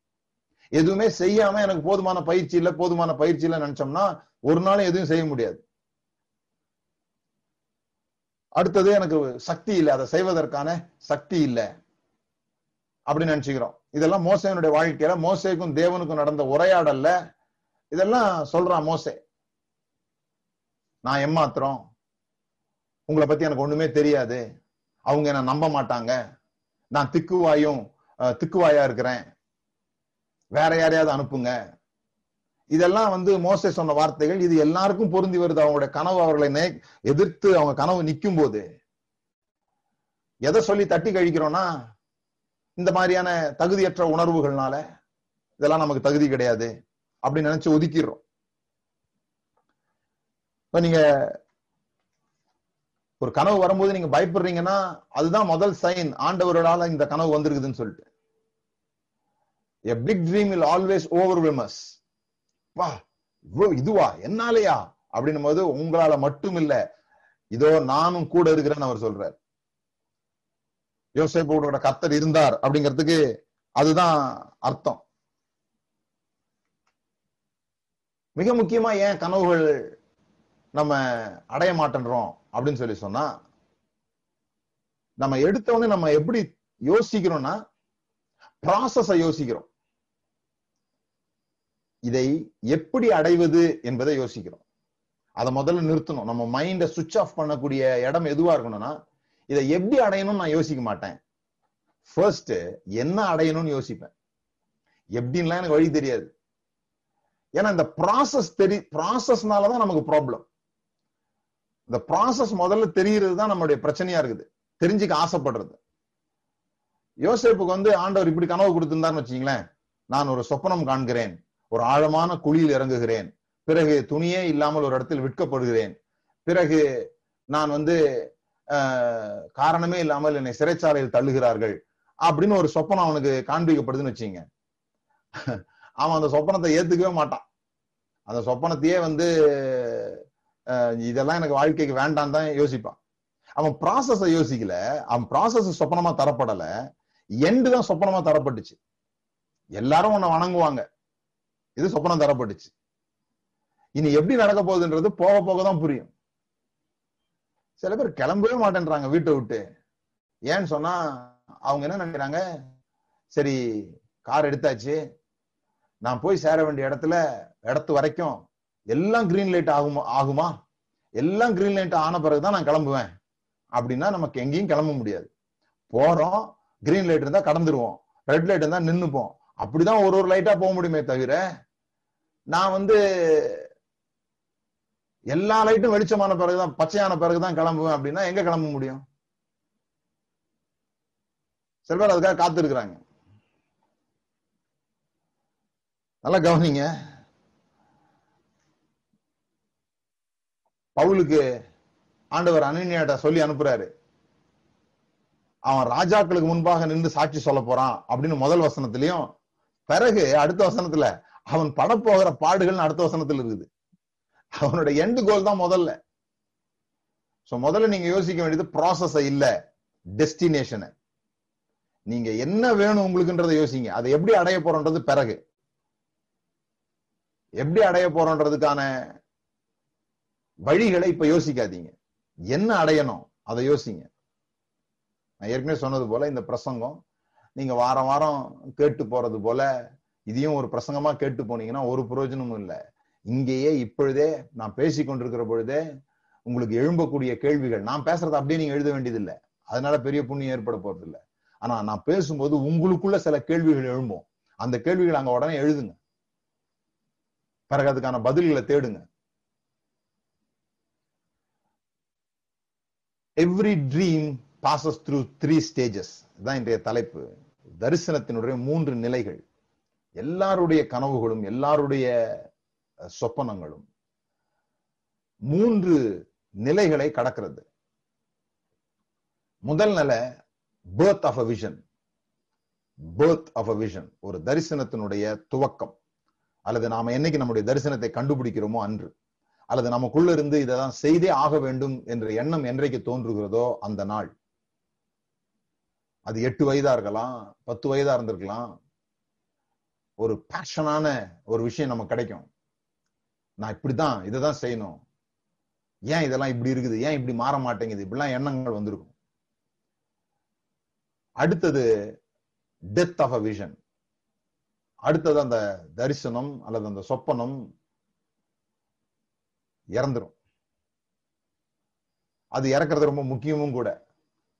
எதுவுமே செய்யாம எனக்கு போதுமான பயிற்சி இல்லை நினைச்சோம்னா ஒரு நாளும் எதுவும் செய்ய முடியாது. அடுத்தது எனக்கு சக்தி இல்லை, அதை செய்வதற்கான சக்தி இல்லை அப்படின்னு நினைச்சுக்கிறோம். இதெல்லாம் மோசேனுடைய வாழ்க்கையில மோசேக்கும் தேவனுக்கும் நடந்த உரையாடல்ல இதெல்லாம் சொல்றான் மோசே. நான் ஏமாத்திரம், உங்களை பத்தி எனக்கு ஒண்ணுமே தெரியாது, அவங்க என்ன நம்ப மாட்டாங்க, நான் திக்குவாயா இருக்கிறேன், வேற யாரையாவது அனுப்புங்க. இதெல்லாம் வந்து மோசே சொன்ன வார்த்தைகள். இது எல்லாருக்கும் பொருந்தி வருது. அவங்களுடைய கனவு அவர்களை எதிர்த்து அவங்க கனவு நிற்கும் போது எதை சொல்லி தட்டி கழிக்கிறோம்னா, இந்த மாதிரியான தகுதியற்ற உணர்வுகள்னால இதெல்லாம் நமக்கு தகுதி கிடையாது அப்படின்னு நினைச்சு ஒதுக்கிறோம். இப்ப நீங்க ஒரு கனவு வரும்போது நீங்க பயப்படுறீங்கன்னா அதுதான் முதல் சைன், ஆண்டவர்களால் இந்த கனவு வந்திருக்குதுன்னு சொல்லிட்டு. A big dream will always overwhelm us. வா, இதுவா, என்னாலயா அப்படின்னும் போது உங்களால மட்டும் இல்ல, இதோ நானும் கூட இருக்கிறேன்னு அவர் சொல்றார். யோசேப்போட கர்த்தர் இருந்தார் அப்படிங்கிறதுக்கு அதுதான் அர்த்தம். மிக முக்கியமா ஏன் கனவுகள் நம்ம அடைய மாட்டேன்றோம் அப்படின்னு சொல்லி சொன்னா, நம்ம எடுத்த வந்து நம்ம எப்படி யோசிக்கிறோம்னா ப்ராசஸ யோசிக்கிறோம், இதை எப்படி அடைவது என்பதை யோசிக்கிறோம். அதை முதல்ல நிறுத்தணும். நம்ம மைண்டை சுவிட்ச் ஆஃப் பண்ணக்கூடிய இடம் எதுவா இருக்கணும்னா, இதை எப்படி அடையணும்னு நான் யோசிக்க மாட்டேன், ஃபர்ஸ்ட் என்ன அடையணும்னு யோசிப்பேன். எப்படின்லாம் எனக்கு வழி தெரியாது, ஏன்னா இந்த ப்ராசஸ்னாலதான் நமக்கு ப்ராப்ளம். இந்த ப்ராசஸ் முதல்ல தெரிகிறது தான் நம்மளுடைய பிரச்சனையா இருக்குது, தெரிஞ்சுக்க ஆசைப்படுறது. யோசேப்புக்கு வந்து ஆண்டவர் இப்படி கனவு கொடுத்திருந்தாருன்னு வச்சுங்களேன், நான் ஒரு சொப்பனம் காண்கிறேன், ஒரு ஆழமான குழியில் இறங்குகிறேன், பிறகு துணியே இல்லாமல் ஒரு இடத்தில் விற்கப்படுகிறேன், பிறகு நான் வந்து காரணமே இல்லாமல் என்னை சிறைச்சாலையில் தள்ளுகிறார்கள் அப்படின்னு ஒரு சொப்பனம் அவனுக்கு காண்பிக்கப்படுதுன்னு வச்சுங்க. அவன் அந்த சொப்பனத்தை ஏத்துக்கவே மாட்டான். அந்த சொப்பனத்தையே வந்து இதெல்லாம் எனக்கு வாழ்க்கைக்கு வேண்டாம் தான் யோசிப்பான். அவன் ப்ராசஸ யோசிக்கல, அவன் ப்ராசஸ் சொப்பனமா தரப்படல, எண்டு தான் சொப்பனமா தரப்பட்டுச்சு. எல்லாரும் உன்னை வணங்குவாங்க, இது சொப்பனம் தரப்பட்டுச்சு, இனி எப்படி நடக்க போகுதுன்றது போக போக தான் புரியும். சில பேர் கிளம்பவே மாட்டேன்றாங்க வீட்டை விட்டு. ஏன்னு சொன்னா அவங்க என்ன நினைக்கிறாங்க, சரி கார் எடுத்தாச்சு, நான் போய் சேர வேண்டிய இடத்து வரைக்கும் எல்லாம் கிரீன் லைட் ஆகுமா, எல்லாம் கிரீன் லைட் ஆன பிறகுதான் நான் கிளம்புவேன் அப்படின்னா நமக்கு எங்கேயும் கிளம்ப முடியாது. போறோம், கிரீன் லைட் இருந்தா கடந்துருவோம், ரெட் லைட் இருந்தா நின்னுப்போம், அப்படிதான் ஒரு ஒரு லைட்டா போக முடியுமே தவிர, நான் வந்து எல்லா லைட்டும் வெளிச்சமான பிறகுதான், பச்சையான பிறகுதான் கிளம்புவேன் அப்படின்னா எங்க கிளம்ப முடியும்? சில பேர் அதுக்காக காத்திருக்கிறாங்க. நல்லா கவனிங்க. பவுலுக்கு ஆண்டவர் அனனியாட்ட சொல்லி அனுப்புறாரு, அவன் ராஜாக்களுக்கு முன்பாக நின்று சாட்சி சொல்ல போறான் அப்படின்னு முதல் வசனத்திலையும், பிறகு அடுத்த வசனத்துல அவன் படப்போகிற பாடுகள்னு அடுத்த வசனத்துல இருக்குது. அவனோட எண்டு கோல் தான் முதல்ல. சோ முதல்ல நீங்க யோசிக்க வேண்டியது ப்ராசஸ இல்ல, டெஸ்டினேஷனை. நீங்க என்ன வேணும் உங்களுக்குன்றதை யோசிங்க, அதை எப்படி அடைய போறோம்ன்றது பிறகு. எப்படி அடைய போறோன்றதுக்கான வழிகளை இப்ப யோசிக்காதீங்க, என்ன அடையணும் அதை யோசிங்க. நான் ஏற்கனவே சொன்னது போல இந்த பிரசங்கம் நீங்க வாரம் வாரம் கேட்டு போறது போல இதையும் ஒரு பிரசங்கமா கேட்டு போனீங்கன்னா ஒரு பிரயோஜனமும் இல்லை. இங்கேயே இப்பொழுதே நான் பேசி கொண்டிருக்கிற பொழுதே உங்களுக்கு எழும்பக்கூடிய கேள்விகள், நான் பேசுறது அப்படியே நீங்க எழுத வேண்டியது இல்லை, அதனால பெரிய புண்ணியம் ஏற்பட போறது இல்லை. ஆனா நான் பேசும்போது உங்களுக்குள்ள சில கேள்விகள் எழும்பும், அந்த கேள்விகள் அங்க உடனே எழுதுங்க, பிறகு அதுக்கான பதில்களை தேடுங்க. Every dream passes through 3 stages. இதுதான் இன்றைய தலைப்பு, தரிசனத்தினுடைய 3 நிலைகள். எல்லாருடைய கனவுகளும் எல்லாருடைய சொப்பனங்களும் 3 நிலைகளை கடக்கிறது. முதல் நிலை birth of a vision, ஒரு தரிசனத்தினுடைய துவக்கம். அல்லது நாம என்னைக்கு நம்முடைய தரிசனத்தை கண்டுபிடிக்கிறோமோ அன்று, அல்லது நமக்குள்ள இருந்து இதான் செய்தே ஆக வேண்டும் என்ற எண்ணம் என்றைக்கு தோன்றுகிறதோ அந்த நாள். அது 8 வயதா இருக்கலாம், 10 வயதா இருந்திருக்கலாம். ஒரு பேஷனான ஒரு விஷயம் நமக்கு கிடைக்கும், நான் இப்படிதான் இதைதான் செய்யணும், ஏன் இதெல்லாம் இப்படி இருக்குது, ஏன் இப்படி மாற மாட்டேங்குது, இப்படிலாம் எண்ணங்கள் வந்திருக்கும். அடுத்தது டெத் ஆஃப் அ விஷன். அடுத்தது அந்த தரிசனம் அல்லது அந்த சொப்பனம் இறந்துரும். அது இறக்குறது ரொம்ப முக்கியமும் கூட.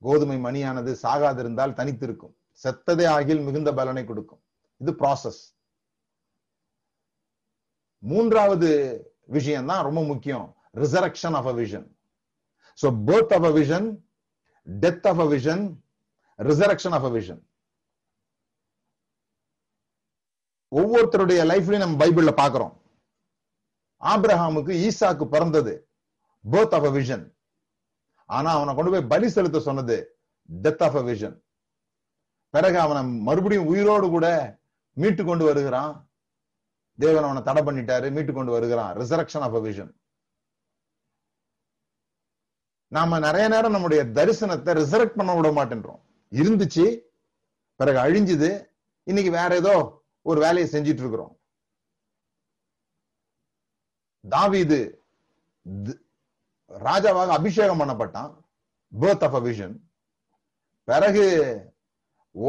கோதுமை மணியானது சாகாதிருந்தால் தனித்திருக்கும், செத்ததே ஆகில் மிகுந்த பலனை கொடுக்கும். இது ப்ராசஸ். மூன்றாவது விஷயம் தான் ரொம்ப முக்கியம், resurrection of a vision. So birth of a vision, death of a vision, resurrection of a vision. ஒவ்வொருத்தருடைய லைஃப்லயும் நம்ம பைபிள்ல பாக்குறோம். ஆபிரஹாமுக்கு ஈசாக்கு பிறந்தது பர்த் ஆஃப் அ விஷன், ஆனா அவனை கொண்டு போய் பலி செலுத்த சொன்னது டெத் ஆஃப் அ விஷன். பிறகு அவனை மறுபடியும் உயிரோடு கூட மீட்டு கொண்டு வருகிறான், தேவன் அவனை தடை பண்ணிட்டாரு, மீட்டு கொண்டு வருகிறான், ரிசரக்ஷன் ஆஃப் அ விஷன். நாம நிறைய நேரம் நம்முடைய தரிசனத்தை ரிசரக்ட் பண்ண விட மாட்டேன்றோம். இருந்துச்சு, பிறகு அழிஞ்சுது, இன்னைக்கு வேற ஏதோ ஒரு வேலையை செஞ்சிட்டு இருக்கிறோம். தாவீது ராஜாவாக அபிஷேகம் பண்ணப்பட்டான், பர்த் ஆஃப் அ விஷன். பிறகு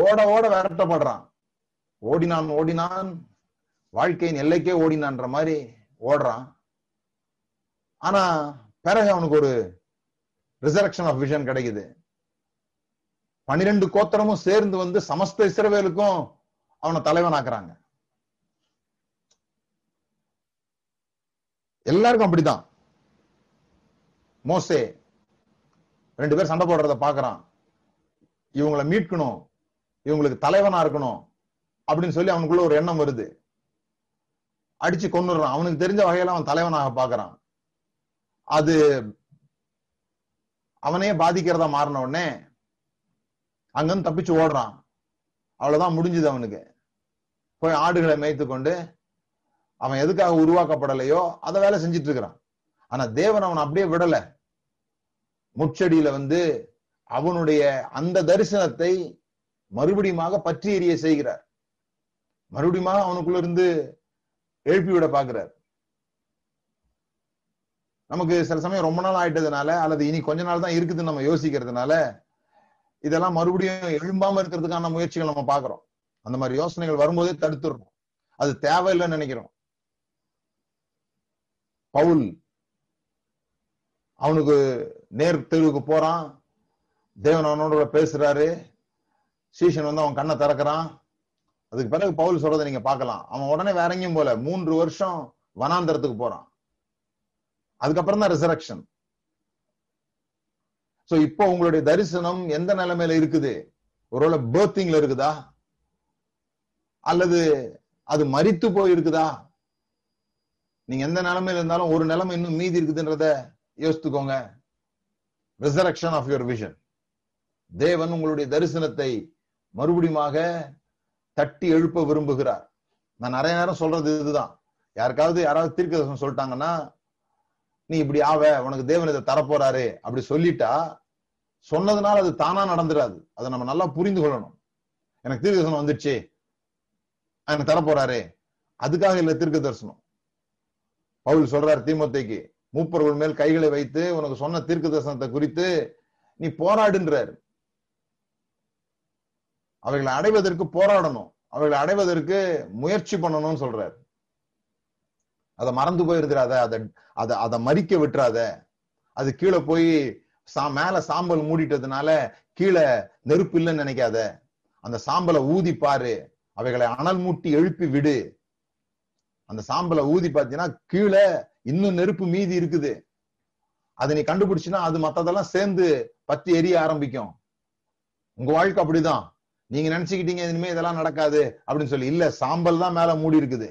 ஓட ஓட விரட்டப்படுறான், ஓடினான் ஓடினான் வாழ்க்கையின் எல்லைக்கே ஓடினான்ற மாதிரி ஓடுறான். ஆனா பிறகு அவனுக்கு ஒரு ரிசரக்ஷன் ஆஃப் விஷன் கிடைக்குது. 12 கோத்திரமும் சேர்ந்து வந்து சமஸ்த இஸ்ரவேலுக்கும் அவனை தலைவனாக்குறாங்க. எல்லாருக்கும் அப்படிதான். மோசே 2 பேர் சண்டை போடுறத பாக்குறான், இவங்களை மீட்கணும், இவங்களுக்கு தலைவனா இருக்கணும் அப்படின்னு சொல்லி அவனுக்குள்ள ஒரு எண்ணம் வருது. அடிச்சு கொன்னுடுறான், அவனுக்கு தெரிஞ்ச வகையில அவன் தலைவனாக பாக்குறான். அது அவனே பாதிக்கிறதா மாறின உடனே அங்கிருந்து தப்பிச்சு ஓடுறான். அவ்வளவுதான், முடிஞ்சது அவனுக்கு. போய் ஆடுகளை மேய்த்து கொண்டு அவன் எதுக்காக உருவாக்கப்படலையோ அதை வேலை செஞ்சிட்டு இருக்கிறான். ஆனா தேவன் அவன் அப்படியே விடல. முச்செடியில வந்து அவனுடைய அந்த தரிசனத்தை மறுபடியும் பற்றி எறிய செய்கிறார், மறுபடியும் அவனுக்குள்ள இருந்து எழுப்பிவிட பாக்குறார். நமக்கு சில சமயம் ரொம்ப நாள் ஆயிட்டதுனால அல்லது இனி கொஞ்ச நாள் தான் இருக்குதுன்னு நம்ம யோசிக்கிறதுனால இதெல்லாம் மறுபடியும் எழும்பாம இருக்கிறதுக்கான முயற்சிகள் நம்ம பாக்குறோம். அந்த மாதிரி யோசனைகள் வரும்போதே தடுத்துடுறோம், அது தேவையில்லைன்னு நினைக்கிறோம். பவுல் அவனுக்கு நேர் தெருவுக்கு போறான், தேவன் அவனோட பேசுறாரு, சீஷன் வந்து அவன் கண்ணை திறக்கிறான். அதுக்கு பிறகு பவுல் சொல்றதை நீங்க பார்க்கலாம். அவன் உடனே வேற எங்கேயும் போல, 3 வருஷம் வனாந்தரத்துக்கு போறான். அதுக்கப்புறம் தான் ரெசரக்ஷன். சோ இப்போ உங்களுடைய தரிசனம் எந்த நிலைமையில இருக்குது? ஒருவேளை பர்த்திங்ல இருக்குதா, அல்லது அது மரித்து போயிருக்குதா? நீங்க எந்த நிலைமையில இருந்தாலும் ஒரு நிலைமை இன்னும் மீதி இருக்குதுன்றத யோசித்துக்கோங்க. Resurrection of your vision. தேவன் உங்களுடைய தரிசனத்தை மறுபடியுமாக தட்டி எழுப்ப விரும்புகிறார். நான் நிறைய நேரம் சொல்றது இதுதான். யாராவது தீர்க்கதரிசனம் சொல்லிட்டாங்கன்னா நீ இப்படி ஆவ, உனக்கு தேவன் இதை தரப்போறாரு அப்படி சொல்லிட்டா, சொன்னதுனால அது தானா நடந்துடாது. அதை நம்ம நல்லா புரிந்து கொள்ளணும். எனக்கு தீர்க்கதரிசனம் வந்துடுச்சு, எனக்கு தரப்போறாரு, அதுக்காக இல்ல தீர்க்கதரிசனம். பவுல் சொல்றாரு தீமோத்தேக்கு, மூப்பர்கள் மேல் கைகளை வைத்து உனக்கு சொன்ன தீர்க்கதரிசனத்தை குறித்து நீ போராடுன்றாரு. அவைகளை அடைவதற்கு போராடணும், அவைகளை அடைவதற்கு முயற்சி பண்ணணும்னு சொல்றாரு. அதை மறந்து போயிருக்கிறாத, அதை மறிக்க விட்டுறாத. அது கீழே போய் மேல சாம்பல் மூடிட்டதுனால கீழே நெருப்பு இல்லைன்னு நினைக்காத. அந்த சாம்பலை ஊதி பாரு, அவைகளை அனல் மூட்டி எழுப்பி விடு. அந்த சாம்பலை ஊதி பார்த்தீங்கன்னா கீழே இன்னும் நெருப்பு மீதி இருக்குது. அதை நீ கண்டுபிடிச்சுன்னா அது மத்ததெல்லாம் சேர்ந்து பத்தி எரிய ஆரம்பிக்கும். உங்க வாழ்க்கை அப்படிதான். நீங்க நினைச்சுக்கிட்டீங்க இனிமே இதெல்லாம் நடக்காது அப்படின்னு சொல்லி, இல்ல, சாம்பல் தான் மேல மூடி இருக்குது.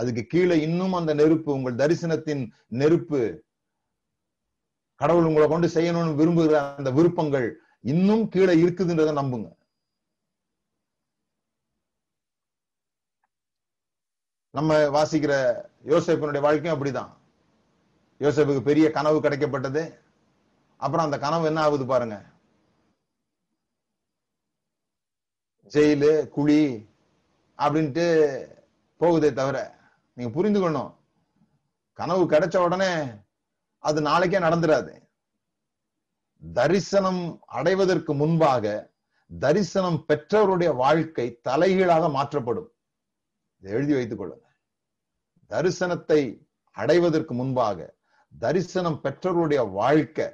அதுக்கு கீழே இன்னும் அந்த நெருப்பு, உங்கள் தரிசனத்தின் நெருப்பு, கடவுள் உங்களை கொண்டு செய்யணும்னு விரும்புகிற அந்த விருப்பங்கள் இன்னும் கீழே இருக்குதுன்றத நம்புங்க. நம்ம வாசிக்கிற யோசேப்பினுடைய வாழ்க்கையும் அப்படிதான். யோசேப்புக்கு பெரிய கனவு கிடைக்கப்பட்டது. அப்புறம் அந்த கனவு என்ன ஆகுது பாருங்க, ஜெயிலு, குழி அப்படின்ட்டு போகுதே தவிர. நீங்க புரிந்துக்கணும், கனவு கிடைச்ச உடனே அது நாளைக்கே நடந்துடாது. தரிசனம் அடைவதற்கு முன்பாக தரிசனம் பெற்றவருடைய வாழ்க்கை தலைகீழாக மாற்றப்படும். எழுதி வைத்துக் கொள்ளுங்க. தரிசனத்தை அடைவதற்கு முன்பாக தரிசனம் பெற்றவருடைய வாழ்க்கை,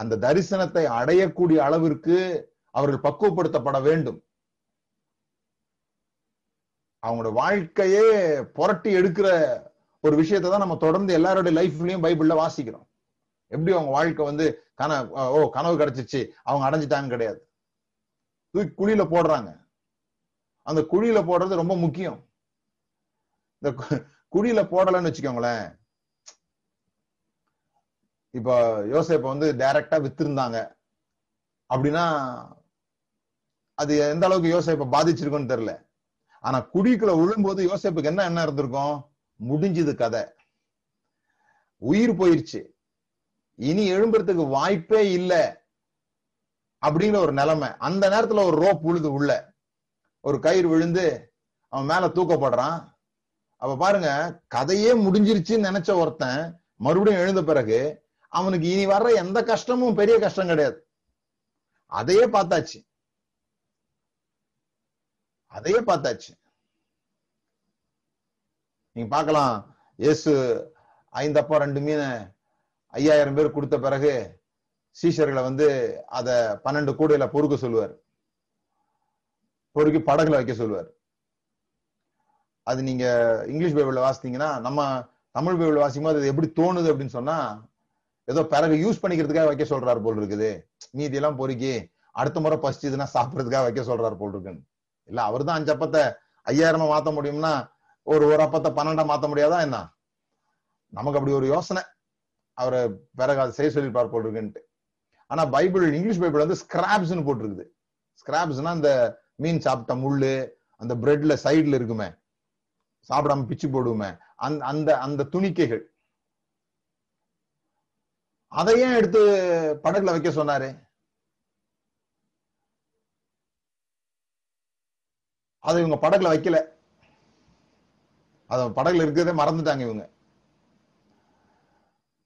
அந்த தரிசனத்தை அடையக்கூடிய அளவிற்கு அவர்கள் பக்குவப்படுத்தப்பட வேண்டும். அவங்களோட வாழ்க்கையே புரட்டி எடுக்கிற ஒரு விஷயத்தை தான் நம்ம தொடர்ந்து எல்லாருடைய லைஃப்லயும் பைபிள்ல வாசிக்கிறோம். எப்படி அவங்க வாழ்க்கை வந்து கனவு கிடைச்சிச்சு, அவங்க அடைஞ்சிட்டாங்க, கிடையாது. தூக்கி குழியில போடுறாங்க. அந்த குழியில போடுறது ரொம்ப முக்கியம். இந்த குழியில போடலன்னு வச்சுக்கோங்களேன், இப்ப யோசேப்பை வந்து டைரக்டா வித்திருந்தாங்க அப்படின்னா அது எந்த அளவுக்கு யோசேப்பை பாதிச்சிருக்குன்னு தெரியல. ஆனா குழிக்குள்ள விழும்போது யோசேப்புக்கு என்ன இருந்திருக்கும், முடிஞ்சது கதை, உயிர் போயிருச்சு, இனி எழும்புறதுக்கு வாய்ப்பே இல்லை அப்படிங்கிற ஒரு நிலைமை. அந்த நேரத்துல ஒரு ரோப் விழுது, உள்ள ஒரு கயிறு விழுந்து அவன் மேல தூக்கப்படுறான். அப்ப பாருங்க, கதையே முடிஞ்சிருச்சுன்னு நினைச்ச ஒருத்தன் மறுபடியும் எழுந்த பிறகு அவனுக்கு இனி வர்ற எந்த கஷ்டமும் பெரிய கஷ்டம் கிடையாது. அதையே பார்த்தாச்சு, அதையே பார்த்தாச்சு. நீங்க பார்க்கலாம், இயேசு 5 அப்பம் 2 மீன் 5000 பேர் கொடுத்த பிறகு சீஷர்களை வந்து அத 12 கூடையில பொறுக்க சொல்லுவார், பொறுக்கி படகுல வைக்க சொல்லுவார். அது நீங்க இங்கிலீஷ் பைபிள்ல வாசித்தீங்கன்னா, நம்ம தமிழ் பைபிள் வாசிக்கும் போது அது எப்படி தோணுது அப்படின்னு சொன்னா, ஏதோ பிறகு யூஸ் பண்ணிக்கிறதுக்காக வைக்க சொல்றாரு போல் இருக்குது, மீதி எல்லாம் பொறுக்கி அடுத்த முறை பசிச்சதுன்னா சாப்பிட்றதுக்காக வைக்க சொல்றாரு போல் இருக்குன்னு. இல்ல, அவர் தான் 5 அப்பத்தை 5000 மாத்த முடியும்னா ஒரு அப்பத்தை 12 மாத்த முடியாதா என்ன? நமக்கு அப்படி ஒரு யோசனை, அவரை பிறகு அதை செய்ய சொல்லி பார்ப்போம் இருக்குன்ட்டு. ஆனா பைபிள், இங்கிலீஷ் பைபிள் வந்து ஸ்கிராப்ஸ்ன்னு போட்டிருக்குது. ஸ்கிராப்ஸ்னா அந்த மீன் சாப்பிட்ட முள்ளு, அந்த பிரெட்ல சைடுல இருக்குமே, சாப்பிடாம பிச்சு போடுவோமே, அந்த அந்த அந்த துணிக்கைகள். அதையே எடுத்து படகுல வைக்க சொன்னாரு. அதை இவங்க படகுல வைக்கல, அத படகுல இருக்கிறதே மறந்துட்டாங்க இவங்க.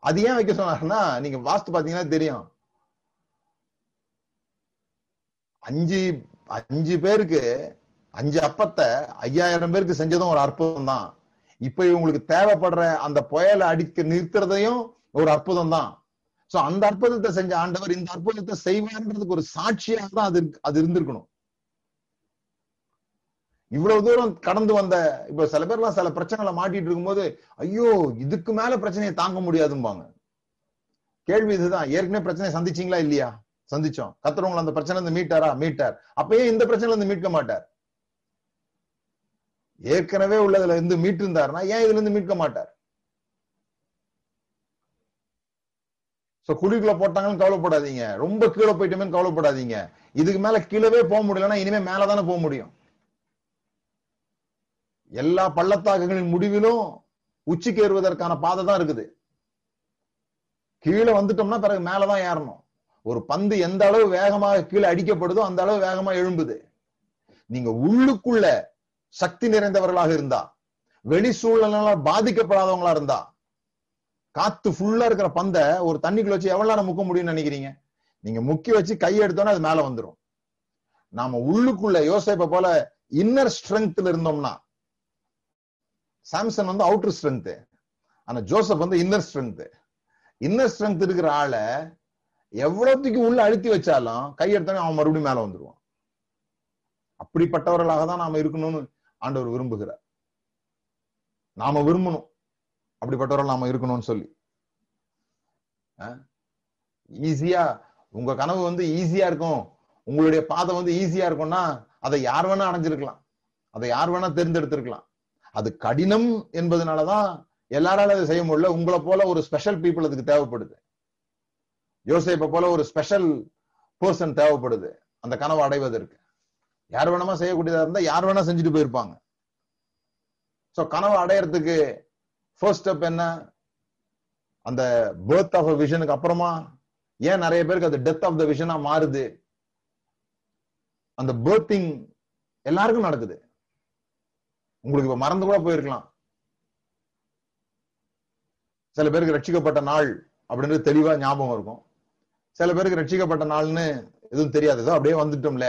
அது ஏன் வைக்க சொன்னாங்கன்னா, நீங்க வாஸ்து பாத்தீங்கன்னா தெரியும், 5 பேருக்கு 5 அப்பத்தை 5000 பேருக்கு செஞ்சதும் ஒரு அற்புதம் தான். இப்ப இவங்களுக்கு தேவைப்படுற அந்த புயலை அடிக்க நிறுத்துறதையும் ஒரு அற்புதம் தான். சோ அந்த அற்புதத்தை செஞ்ச ஆண்டவர் இந்த அற்புதத்தை செய்வார்ன்றதுக்கு ஒரு சாட்சியாக தான் அது இருந்திருக்கணும். இவ்வளவு தூரம் கடந்து வந்த இப்ப சில பேர்லாம் சில பிரச்சனைகளை மாட்டிட்டு இருக்கும்போது, ஐயோ இதுக்கு மேல பிரச்சனையை தாங்க முடியாதும்பாங்க. கேள்வி இதுதான், ஏற்கனவே பிரச்சனையை சந்திச்சீங்களா இல்லையா? சந்திச்சோம். கத்துறவங்களை அந்த பிரச்சனை இருந்து மீட்டாரா? மீட்டார். அப்பயே இந்த பிரச்சனையில இருந்து மீட்க மாட்டார். ஏற்கனவே உள்ளதுல இருந்து மீட்டு இருந்தாருன்னா ஏன் இதுல இருந்து மீட்க மாட்டார்? சோ குழிக்குள்ள போட்டாங்கன்னு கவலைப்படாதீங்க, ரொம்ப கீழே போயிட்டோமேன்னு கவலைப்படாதீங்க. இதுக்கு மேல கீழவே போக முடியலன்னா இனிமே மேலதானே போக முடியும். எல்லா பள்ளத்தாக்குகளின் முடிவிலும் உச்சிக்கு ஏறுவதற்கான பாதை தான் இருக்குது. கீழே வந்துட்டோம்னா பிறகு மேலதான் ஏறணும். ஒரு பந்து எந்த அளவு வேகமாக கீழே அடிக்கப்படுதோ அந்த அளவு வேகமா எழும்புது. நீங்க உள்ளுக்குள்ள சக்தி நிறைந்தவர்களாக இருந்தா, வெளி சூழலால் பாதிக்கப்படாதவங்களா இருந்தா, காத்து ஃபுல்லா இருக்கிற பந்தை ஒரு தண்ணிக்குள்ள வச்சு எவ்வளவு நேரம் முக்க முடியும்னு நினைக்கிறீங்க? நீங்க முக்கி வச்சு கை எடுத்தோன்னா அது மேல வந்துடும். நாம உள்ளுக்குள்ள யோசேப்பை போல இன்னர் ஸ்ட்ரென்த்ல இருந்தோம்னா, சாம்சன் வந்து அவுட்டர் ஸ்ட்ரென்த், ஆனா ஜோசப் வந்து இன்னர் ஸ்ட்ரென்த். இன்னர் ஸ்ட்ரென்த் இருக்கிற ஆளை எவ்வளவுக்கு உள்ள அழுத்தி வச்சாலும் கையெடுத்தானே அவன் மறுபடியும் மேல வந்துருவான். அப்படிப்பட்டவர்களாக தான் நாம இருக்கணும்னு ஆண்டவர் விரும்புகிறார். நாம விரும்பணும் அப்படிப்பட்டவர்கள் நாம இருக்கணும்னு சொல்லி. ஈஸியா உங்க கனவு வந்து ஈஸியா இருக்கும், உங்களுடைய பாதை வந்து ஈஸியா இருக்கும்னா அதை யார் வேணா அடைஞ்சிருக்கலாம், அதை யார் வேணா தேர்ந்தெடுத்திருக்கலாம். அது கடினம் என்பதனாலதான் எல்லாராலும் அதை செய்ய முடியல. உங்களை போல ஒரு ஸ்பெஷல் பீப்புள் அதுக்கு தேவைப்படுது. யோசேப்பை போல ஒரு ஸ்பெஷல் பர்சன் தேவைப்படுது அந்த கனவை அடைவதற்கு. யார் வேணாமா செய்யக்கூடியதா இருந்தா யார் வேணா செஞ்சுட்டு போயிருப்பாங்க. சோ கனவை அடையறதுக்கு ஃபர்ஸ்ட் ஸ்டெப் என்ன? அந்த பர்த் ஆஃப் அ விஷனுக்கு அப்புறமா ஏன் நிறைய பேருக்கு அது டெத் ஆஃப் த விஷனா மாறுது? அந்த பர்த்திங் எல்லாருக்கும் நடக்குது. உங்களுக்கு இப்ப மறந்து கூட போயிருக்கலாம். சில பேருக்கு ரட்சிக்கப்பட்ட நாள் அப்படின்றது தெளிவா ஞாபகம் இருக்கும். சில பேருக்கு ரட்சிக்கப்பட்ட நாள்னு எதுவும் தெரியாது, ஏதோ அப்படியே வந்துட்டோம்ல.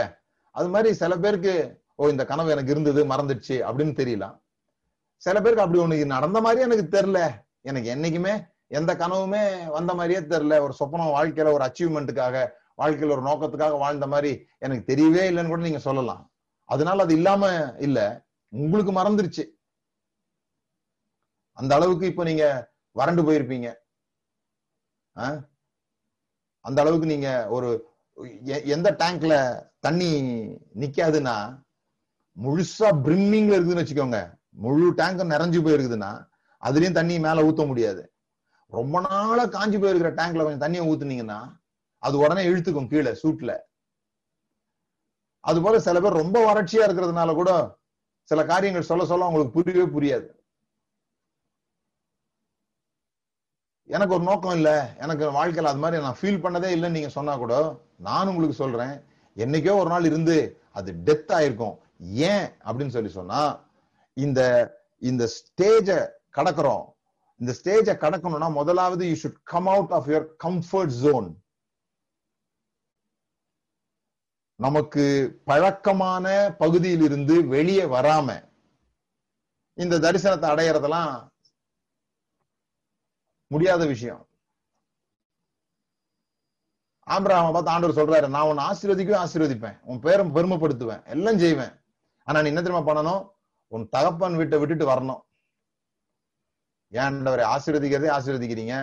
அது மாதிரி சில பேருக்கு ஓ இந்த கனவு எனக்கு இருந்தது மறந்துடுச்சு அப்படின்னு தெரியலாம். சில பேருக்கு அப்படி ஒண்ணு நடந்த மாதிரியே எனக்கு தெரியல, எனக்கு என்னைக்குமே எந்த கனவுமே வந்த மாதிரியே தெரியல, ஒரு சொப்பனம் வாழ்க்கையில ஒரு அச்சீவ்மெண்ட்டுக்காக வாழ்க்கையில ஒரு நோக்கத்துக்காக வாழ்ந்த மாதிரி எனக்கு தெரியவே இல்லைன்னு கூட நீங்க சொல்லலாம். அதனால அது இல்லாம இல்ல, உங்களுக்கு மறந்துருச்சு, அந்த அளவுக்கு இப்ப நீங்க வறண்டு போயிருப்பீங்க, அந்த அளவுக்கு நீங்க ஒரு எந்த டேங்க்ல தண்ணி நிக்காதுன்னா முழுசா பிரிம்மிங்ல இருக்குதுன்னு வச்சுக்கோங்க, முழு டேங்க் நிறைஞ்சு போயிருக்குதுன்னா அதுலயும் தண்ணி மேல ஊத்த முடியாது. ரொம்ப நாளா காஞ்சி போயிருக்கிற டேங்க்ல கொஞ்சம் தண்ணியை ஊத்துனீங்கன்னா அது உடனே இழுத்துக்கும் கீழே சூட்ல. அது போல சில பேர் ரொம்ப வறட்சியா இருக்கிறதுனால கூட சில காரியங்கள் சொல்ல சொல்ல உங்களுக்கு புரியவே புரியாது. எனக்கு ஒரு நோக்கம் இல்லை, எனக்கு வாழ்க்கையில் அது மாதிரி நான் ஃபீல் பண்ணதே இல்லைன்னு நீங்க சொன்னா கூட நான் உங்களுக்கு சொல்றேன், என்னைக்கோ ஒரு நாள் இருந்து அது டெத் ஆயிருக்கும். ஏன் அப்படின்னு சொன்னா இந்த இந்த ஸ்டேஜை கடக்கிறோம். இந்த ஸ்டேஜை கடக்கணும்னா முதலாவது you should come out of your comfort zone. நமக்கு பழக்கமான பகுதியிலிருந்து வெளியே வராம இந்த தரிசனத்தை அடையறதெல்லாம் முடியாத விஷயம். ஆபிரகாமை பார்த்து ஆண்டவர் சொல்றாரு, நான் உன்னை ஆசீர்வதிக்கவே ஆசீர்வதிப்பேன், உன் பேரும் பெருமைப்படுத்துவேன், எல்லாம் செய்வேன், ஆனா நீ என்ன தெரியுமா பண்ணணும், உன் தகப்பன் வீட்டை விட்டுட்டு வரணும். ஏன்டவரை ஆசீர்வதிக்கிறதே ஆசீர்வதிக்கிறீங்க,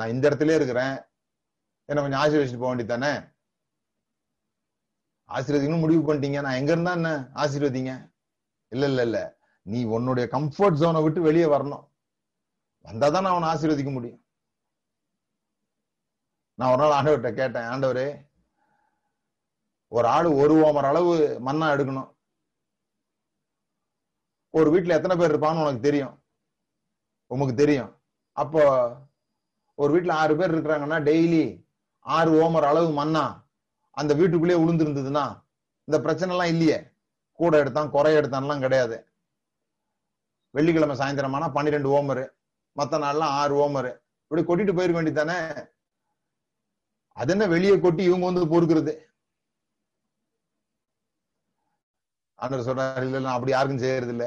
நான் இந்த இடத்துல இருக்கிறேன், என்ன கொஞ்சம் ஆசீர்வதிச்சுட்டு போக வேண்டியதானே, ஆசீர்வதிக்கணும்னு முடிவு பண்ணிட்டீங்க, நான் எங்க இருந்தா என்ன ஆசீர்வதிங்க? இல்ல இல்ல இல்ல, நீ உன்னுடைய கம்ஃபர்ட் ஜோனை விட்டு வெளியே வரணும், வந்தாதான் நான் அவனை ஆசீர்வதிக்க முடியும். நான் ஒரு நாள் ஆண்டவர்கிட்ட கேட்டேன், ஆண்டவரே ஒரு ஆடு ஒரு ஓமர் அளவு மண்ணா எடுக்கணும், ஒரு வீட்டுல எத்தனை பேர் இருப்பான்னு உனக்கு தெரியும், உமக்கு தெரியும், அப்போ ஒரு வீட்டுல 6 பேர் இருக்கிறாங்கன்னா டெய்லி 6 ஓமர் அளவு மண்ணா அந்த வீட்டுக்குள்ளேயே விழுந்துருந்ததுன்னா இந்த பிரச்சனை எல்லாம் இல்லையே, கூட எடுத்தான் குறை எடுத்தான்லாம் கிடையாது. வெள்ளிக்கிழமை சாயந்தரமானா 12 ஓமரு, மத்த நாள்லாம் 6 ஓமரு, இப்படி கொட்டிட்டு போயிருக்க வேண்டியதானே. அது என்ன வெளியே கொட்டி இவங்க வந்து பொறுக்கிறது? ஆண்டவர் சொல்றாரு, இல்ல அப்படி யாருக்கும் செய்யறது இல்ல.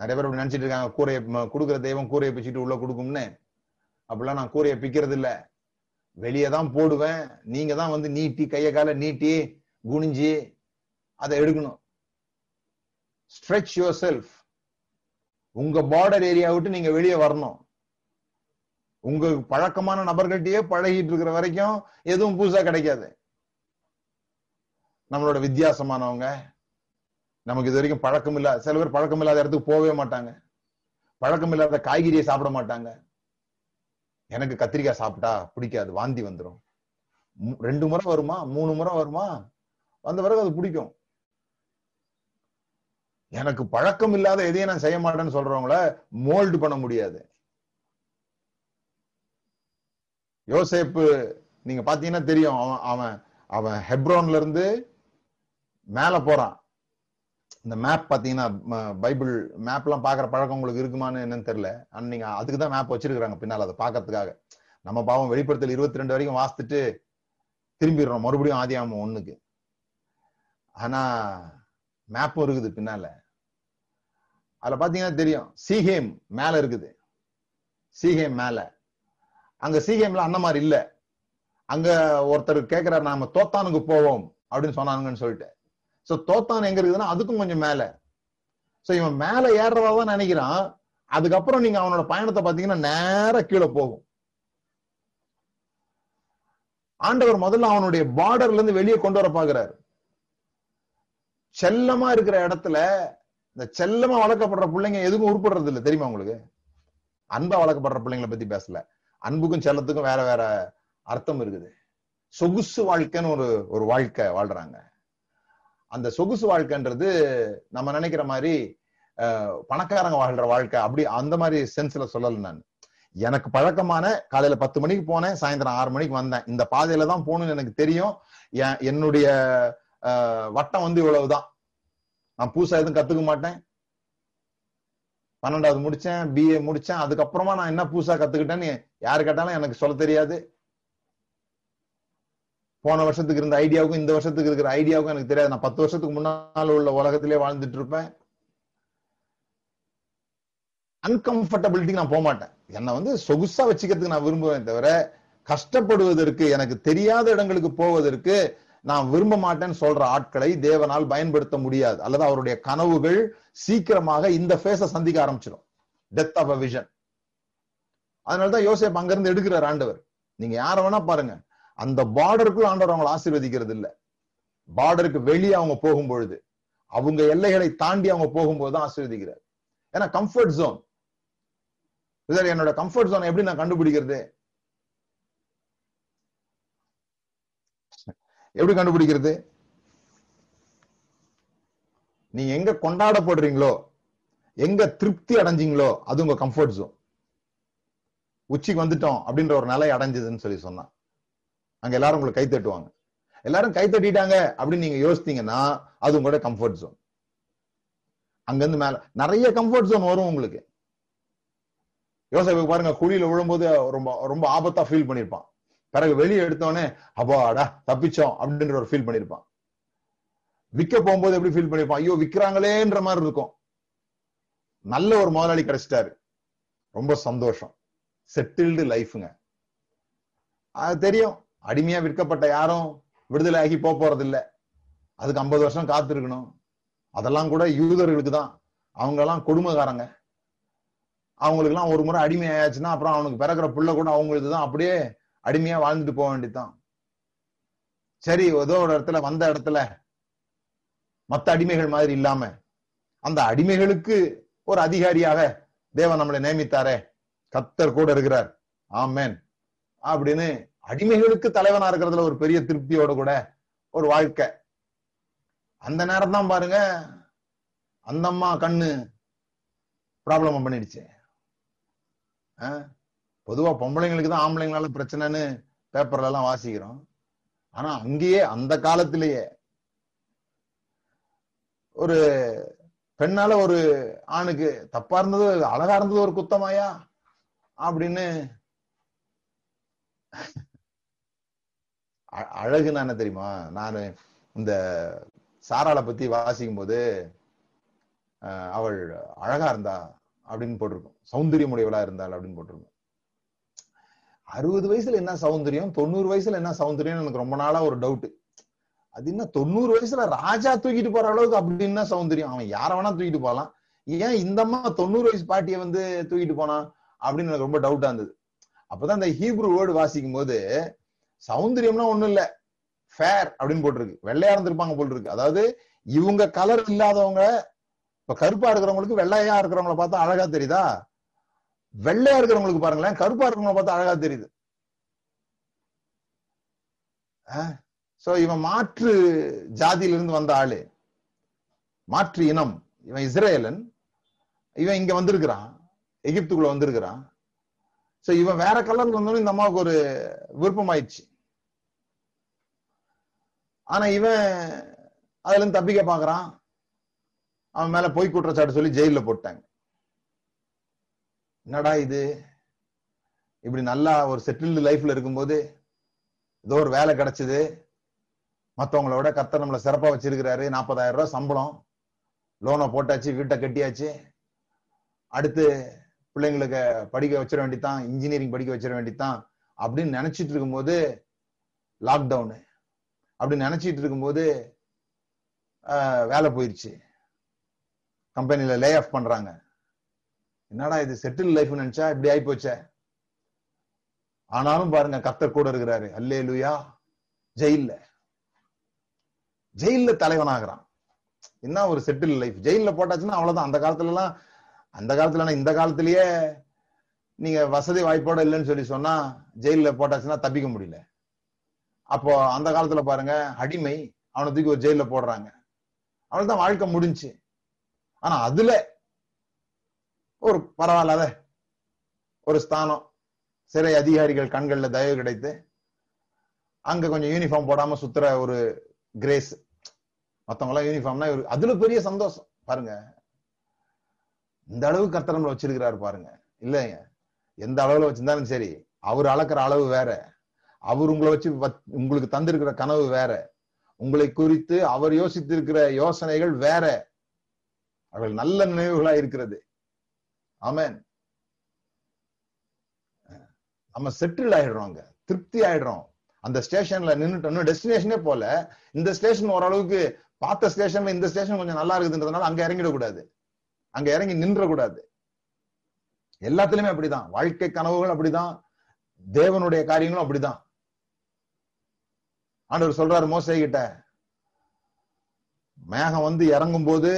நிறைய பேர் அப்படி நினைச்சிட்டு இருக்காங்க, கூரையை கொடுக்குற தெய்வம் கூரையை பிச்சுட்டு உள்ள கொடுக்கும்னு. அப்படிலாம் நான் கூரையை பிக்கிறது இல்ல, வெளியே தான் போடுவேன், நீங்க தான் வந்து நீட்டி கையை காலை நீட்டி குனிஞ்சி அதை எடுக்கணும். Stretch yourself. உங்க பார்டர் ஏரியா விட்டு நீங்க வெளியே வரணும். உங்க பழக்கமான நபர்கள்ட்டையே பழகிட்டு இருக்கிற வரைக்கும் எதுவும் புதுசா கிடைக்காது. நம்மளோட வித்தியாசமானவங்க, நமக்கு இது வரைக்கும் பழக்கம் இல்ல, சில பேர் பழக்கம் இல்லாத இடத்துக்கு போகவே மாட்டாங்க, பழக்கம் இல்லாத காய்கறியை சாப்பிட மாட்டாங்க. எனக்கு கத்திரிக்காய் சாப்பிட்டா பிடிக்காது, வாந்தி வந்துடும். 2 முறை வருமா 3 முறை வருமா, வந்த பிறகு அது பிடிக்கும். எனக்கு பழக்கம் இல்லாத எதையும் நான் செய்ய மாட்டேன்னு சொல்றவங்கள மோல்டு பண்ண முடியாது. யோசேப்பு நீங்க பாத்தீங்கன்னா தெரியும், அவன் அவன் ஹெப்ரோன்ல இருந்து மேல போறான். இந்த மேப் பாத்தீங்கன்னா பைபிள் மேப் எல்லாம் பாக்குற பழக்கம் உங்களுக்கு இருக்குமான்னு என்னன்னு தெரியல, நீங்க அதுக்குதான் மேப் வச்சிருக்காங்க பின்னால அதை பாக்கிறதுக்காக. நம்ம பாவம் வெளிப்படுத்தல் 22 வரைக்கும் வாசித்துட்டு திரும்பிடுறோம் மறுபடியும் ஆதியாகமம் 1க்கு. ஆனா மேப்பும் இருக்குது பின்னால, அதுல பாத்தீங்கன்னா தெரியும் சீகேம் மேல இருக்குது, சீகேம் மேல. அங்க சீகேம்ல அண்ணமார் இல்ல, அங்க ஒருத்தர் கேட்கிறாரு நாம தோத்தானுக்கு போவோம் அப்படின்னு சொன்னாங்கன்னு சொல்லிட்டு. சோ தோத்தான் எங்க இருக்குதுன்னா அதுக்கும் கொஞ்சம் மேல. சோ இவன் மேல ஏறவாதான் நினைக்கிறான். அதுக்கப்புறம் நீங்க அவனோட பயணத்தை பாத்தீங்கன்னா நேரா கீழே போகும். ஆண்டவர் முதல்ல அவனுடைய பார்டர்ல இருந்து வெளியே கொண்டு வர பாக்குறாரு. செல்லமா இருக்கிற இடத்துல இந்த செல்லமா வளர்க்கப்படுற பிள்ளைங்க எதுக்கும் உருப்படுறது இல்லை, தெரியுமா உங்களுக்கு? அன்பா வளர்க்கப்படுற பிள்ளைங்களை பத்தி பேசல, அன்புக்கும் செல்லத்துக்கும் வேற வேற அர்த்தம் இருக்குது. சொகுசு வாழ்க்கைன்னு ஒரு வாழ்க்கை வாழ்றாங்க. அந்த சொகுசு வாழ்க்கைன்றது நம்ம நினைக்கிற மாதிரி பணக்காரங்க வாழ்ற வாழ்க்கை அப்படி அந்த மாதிரி சென்ஸ்ல சொல்லல. நான் எனக்கு பழக்கமான காலையில 10 மணிக்கு போனேன், சாயந்தரம் 6 மணிக்கு வந்தேன், இந்த பாதையில தான் போகணும்னு எனக்கு தெரியும், என்னுடைய வட்டம் வந்து இவ்வளவுதான், நான் புதுசா எதுவும் கத்துக்க மாட்டேன், 12வது முடிச்சேன், பிஏ முடிச்சேன். அதுக்கப்புறமா நான் என்ன புதுசா கத்துக்கிட்டேன்னு யாரு கேட்டாலும் எனக்கு சொல்ல தெரியாது. போன வருஷத்துக்கு இருந்த ஐடியாவுக்கும் இந்த வருஷத்துக்கு இருக்கிற ஐடியாவுக்கும் எனக்கு தெரியாது. நான் 10 வருஷத்துக்கு முன்னால் உள்ள உலகத்திலே வாழ்ந்துட்டு இருப்பேன். அன்கம்ஃபர்டபிலிட்டிக்கு நான் போக மாட்டேன். என்னை வந்து சொகுசா வச்சுக்கிறதுக்கு நான் விரும்புவேன் தவிர கஷ்டப்படுவதற்கு, எனக்கு தெரியாத இடங்களுக்கு போவதற்கு நான் விரும்ப மாட்டேன்னு சொல்ற ஆட்களை தேவனால் பயன்படுத்த முடியாது. அல்லது அவருடைய கனவுகள் சீக்கிரமாக இந்த ஃபேஸை சந்திக்க ஆரம்பிச்சிடும், டெத் ஆஃப் அ விஷன். அதனாலதான் யோசேப் அங்கிருந்து எடுக்கிறார் ஆண்டவர். நீங்க யார வேணா பாருங்க, அந்த பார்டருக்குள்ள ஆண்டவர் அவங்களை ஆசீர்வதிக்கிறது இல்ல. பார்டருக்கு வெளியே அவங்க போகும்பொழுது, அவங்க எல்லைகளை தாண்டி அவங்க போகும்போது தான் ஆசீர்வதிக்கிறார். ஏன்னா கம்ஃபர்ட் ஜோன், என்னோட கம்ஃபர்ட் ஜோன் எப்படி நான் கண்டுபிடிக்கிறது, எப்படி கண்டுபிடிக்கிறது? நீங்க எங்க கொண்டாடப்படுறீங்களோ, எங்க திருப்தி அடைஞ்சீங்களோ அது உங்க கம்ஃபர்ட் ஜோன். உச்சிக்கு வந்துட்டோம் அப்படின்ற ஒரு நிலை அடைஞ்சதுன்னு சொல்லி சொன்னா அங்க எல்லாரும் உங்களுக்கு கை தட்டுவாங்க. எல்லாரும் கை தட்டிட்டாங்க அப்படின்னு நீங்க யோசித்தீங்கன்னா அது உங்களோட கம்ஃபர்ட் ஜோன். அங்கிருந்து மேல நிறைய கம்ஃபர்ட் ஜோன் வரும் உங்களுக்கு. யோசேப்பு பாருங்க, குழியில விழும்போது ரொம்ப ரொம்ப ஆபத்தா ஃபீல் பண்ணிருப்பான். பிறகு வெளியே எடுத்தோடனே அப்பாடா தப்பிச்சோம் அப்படின்ற ஒரு ஃபீல் பண்ணிருப்பான். விற்க போகும்போது எப்படி ஃபீல் பண்ணிருப்பான்? ஐயோ விற்கிறாங்களேன்ற மாதிரி இருக்கும். நல்ல ஒரு முதலாளி கிடைச்சிட்டாரு, ரொம்ப சந்தோஷம், செட்டில்டு லைஃபுங்க. அது தெரியும். அடிமையா விற்கப்பட்ட யாரும் விடுதலை ஆகி போறது இல்லை. அதுக்கு 50 வருஷம் காத்திருக்கணும். அதெல்லாம் கூட யூதர்களுக்கு தான். அவங்க எல்லாம் கொடுமைக்காரங்க. அவங்களுக்கு எல்லாம் ஒரு முறை அடிமை ஆயாச்சுன்னா அப்புறம் அவனுக்கு பிறக்கிற பிள்ளை கூட அவங்களுக்கு தான் அப்படியே அடிமையா வாழ்ந்துட்டு போக வேண்டியதான். சரி, ஏதோ ஒரு இடத்துல வந்த இடத்துல மத்த அடிமைகள் மாதிரி இல்லாம அந்த அடிமைகளுக்கு ஒரு அதிகாரியாக தேவன் நம்மளை நியமித்தாரே, கர்த்தர் கூட இருக்கிறார், ஆமென் அப்படின்னு அடிமைகளுக்கு தலைவனா இருக்கிறதுல ஒரு பெரிய திருப்தியோட கூட ஒரு வாழ்க்கை. அந்த நேரம் தான் பாருங்க அந்த அம்மா கண்ணு ப்ராப்ளம் பண்ணிடுச்சு. பொதுவா பொம்பளைங்களுக்கு தான் ஆம்பளைங்களால பிரச்சனைன்னு பேப்பர்ல எல்லாம் வாசிக்கிறோம். ஆனா அங்கேயே அந்த காலத்திலேயே ஒரு பெண்ணால ஒரு ஆணுக்கு தப்பா இருந்தது, அழகா இருந்தது ஒரு குத்தமாயா அப்படின்னு. அழகுன்னா என்ன தெரியுமா? நான் இந்த சாராளை பத்தி வாசிக்கும் போது அவள் அழகா இருந்தா அப்படின்னு போட்டிருக்கோம், சௌந்தரியமுடையவளா இருந்தாள் அப்படின்னு போட்டிருக்கோம். 60 வயசுல என்ன சௌந்தரியம், 90 வயசுல என்ன சௌந்தரியம், எனக்கு ரொம்ப நாளா ஒரு டவுட். அது என்ன 90 வயசுல ராஜா தூக்கிட்டு போற அளவுக்கு அப்படின்னா சௌந்தரியம்? அவன் யார வேணா தூக்கிட்டு போகலாம், ஏன் இந்த அம்மா 90 வயசு பாட்டியை வந்து தூக்கிட்டு போனான் அப்படின்னு எனக்கு ரொம்ப டவுட்டா இருந்தது. அப்பதான் இந்த ஹீப்ரு வேர்டு வாசிக்கும் போது சௌந்தரியம்னா ஒண்ணும் இல்ல, ஃபேர் அப்படின்னு போட்டிருக்கு. வெள்ளையா இருந்திருப்பாங்க போல் இருக்கு. அதாவது இவங்க கலர் இல்லாதவங்க, இப்ப கருப்பா இருக்கிறவங்களுக்கு வெள்ளையா இருக்கிறவங்கள பார்த்தா அழகா தெரியுதா? வெள்ளையா இருக்கிறவங்களுக்கு பாருங்களேன், கருப்பா இருக்கிறவங்கள பார்த்தா அழகா தெரியுது. சோ இவன் மாற்று ஜாதியிலிருந்து வந்த ஆளு, மாற்று இனம், இவன் இஸ்ரேலன், இவன் இங்க வந்திருக்கிறான், எகிப்துக்குள்ள வந்திருக்கிறான். சோ இவன் வேற கலர்ல வந்தோன்னு இந்த அம்மாவுக்கு ஒரு விருப்பம் ஆயிடுச்சு. ஆனா இவன் அதுல இருந்து தப்பிக்க பாக்குறான். அவன் மேல பொய் குற்றச்சாட்டு சொல்லி ஜெயில போட்டாங்க. என்னடா இது, இப்படி நல்லா ஒரு செட்டில்டு லைஃப்ல இருக்கும்போது ஏதோ ஒரு வேலை கிடைச்சது, மற்றவங்களோட கர்த்தர் நம்மளை சிறப்பா வச்சிருக்கிறாரு, 40,000 ரூபாய் சம்பளம், லோனை போட்டாச்சு, வீட்டை கட்டியாச்சு, அடுத்து பிள்ளைங்களுக்கு படிக்க வச்சிட வேண்டித்தான், இன்ஜினியரிங் படிக்க வச்சிட வேண்டித்தான் அப்படின்னு நினைச்சிட்டு இருக்கும்போது லாக்டவுனு. அப்படின்னு நினைச்சிட்டு இருக்கும்போது வேலை போயிடுச்சு, கம்பெனியில லே ஆஃப் பண்றாங்க. என்னடா இது செட்டில் லைஃப் நினைச்சா இப்படி ஆகி போச்சே. ஆனாலும் பாருங்க கர்த்தர் கூட இருக்கிறாரு, அல்லேலூயா. ஜெயில தலைவனாகிறான். என்ன ஒரு செட்டில் லைஃப். ஜெயில போட்டாச்சுன்னா அவ்வளவுதான். அந்த காலத்துல எல்லாம், அந்த காலத்துல, இந்த காலத்திலேயே நீங்க வசதி வாய்ப்போட இல்லைன்னு சொல்லி சொன்னா ஜெயில போட்டாச்சுன்னா தப்பிக்க முடியல. அப்போ அந்த காலத்துல பாருங்க அடிமை, அவனை தூக்கி ஒரு ஜெயில போடுறாங்க, அவனுக்குதான் வாழ்க்கை முடிஞ்சு. ஆனா அதுல ஒரு பரவாயில்லாத ஒரு ஸ்தானம், சிறை அதிகாரிகள் கண்கள்ல தயவு கிடைத்து அங்க கொஞ்சம் யூனிஃபார்ம் போடாம சுத்துற ஒரு கிரேஸ், மத்தவங்க எல்லாம் யூனிஃபார்ம்னா அதுல பெரிய சந்தோஷம். பாருங்க இந்த அளவுக்கு கர்த்தர் நம்மளை வச்சிருக்கிறாரு பாருங்க. இல்லைங்க, எந்த அளவுல வச்சிருந்தாலும் சரி, அவர் அளக்குற அளவு வேற, அவர் உங்களை வச்சு உங்களுக்கு தந்திருக்கிற கனவு வேற, உங்களை குறித்து அவர் யோசித்திருக்கிற யோசனைகள் வேற, அவர்கள் நல்ல நினைவுகளா இருக்கிறது. ஆமென். நம்ம செட்டில் ஆயிடுறோம், அங்க திருப்தி ஆயிடுறோம். அந்த ஸ்டேஷன்ல நின்றுட்டோம், டெஸ்டினேஷனே போல. இந்த ஸ்டேஷன் ஓரளவுக்கு பார்த்த ஸ்டேஷன்ல இந்த ஸ்டேஷன் கொஞ்சம் நல்லா இருக்குதுன்றதுனால அங்க இறங்கிடக்கூடாது, அங்க இறங்கி நின்றக்கூடாது. எல்லாத்துலயுமே அப்படிதான், வாழ்க்கை கனவுகள் அப்படிதான், தேவனுடைய காரியங்களும் அப்படிதான். ஆண்டவர் சொல்றாரு மோசே கிட்ட, மேகம் வந்து இறங்கும் போது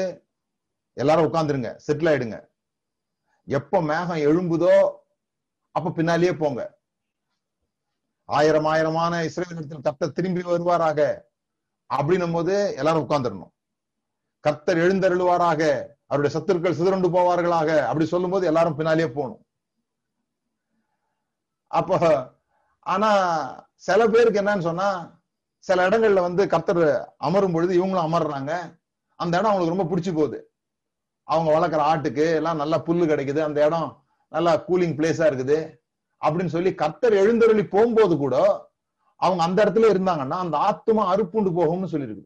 எல்லாரும் உட்காந்துருங்க, செட்டில் ஆயிடுங்க. எப்ப மேகம் எழும்புதோ அப்ப பின்னாலேயே போங்க. 1000 இஸ்ரவேலிடத்தில் கர்த்தர் திரும்பி வருவாராக அப்படின்னும் போது எல்லாரும் உட்கார்ந்துடணும். கர்த்தர் எழுந்தருளுவாராக, அவருடைய சத்துருக்கள் சிதறண்டு போவார்களாக அப்படி சொல்லும் போது எல்லாரும் பின்னாலேயே போகணும். அப்போ ஆனா சில பேருக்கு என்னன்னு சொன்னா, சில இடங்கள்ல வந்து கர்த்தர் அமரும் பொழுது இவங்களும் அமர்றாங்க. அந்த இடம் அவங்களுக்கு ரொம்ப பிடிச்சி போகுது. அவங்க வளர்க்குற ஆட்டுக்கு எல்லாம் நல்லா புல்லு கிடைக்குது, அந்த இடம் நல்லா கூலிங் பிளேஸா இருக்குது அப்படின்னு சொல்லி கர்த்தர் எழுந்தருளி போகும்போது கூட அவங்க அந்த இடத்துல இருந்தாங்கன்னா அந்த ஆத்துமா அறுப்புண்டு போகும்னு சொல்லிருக்கு.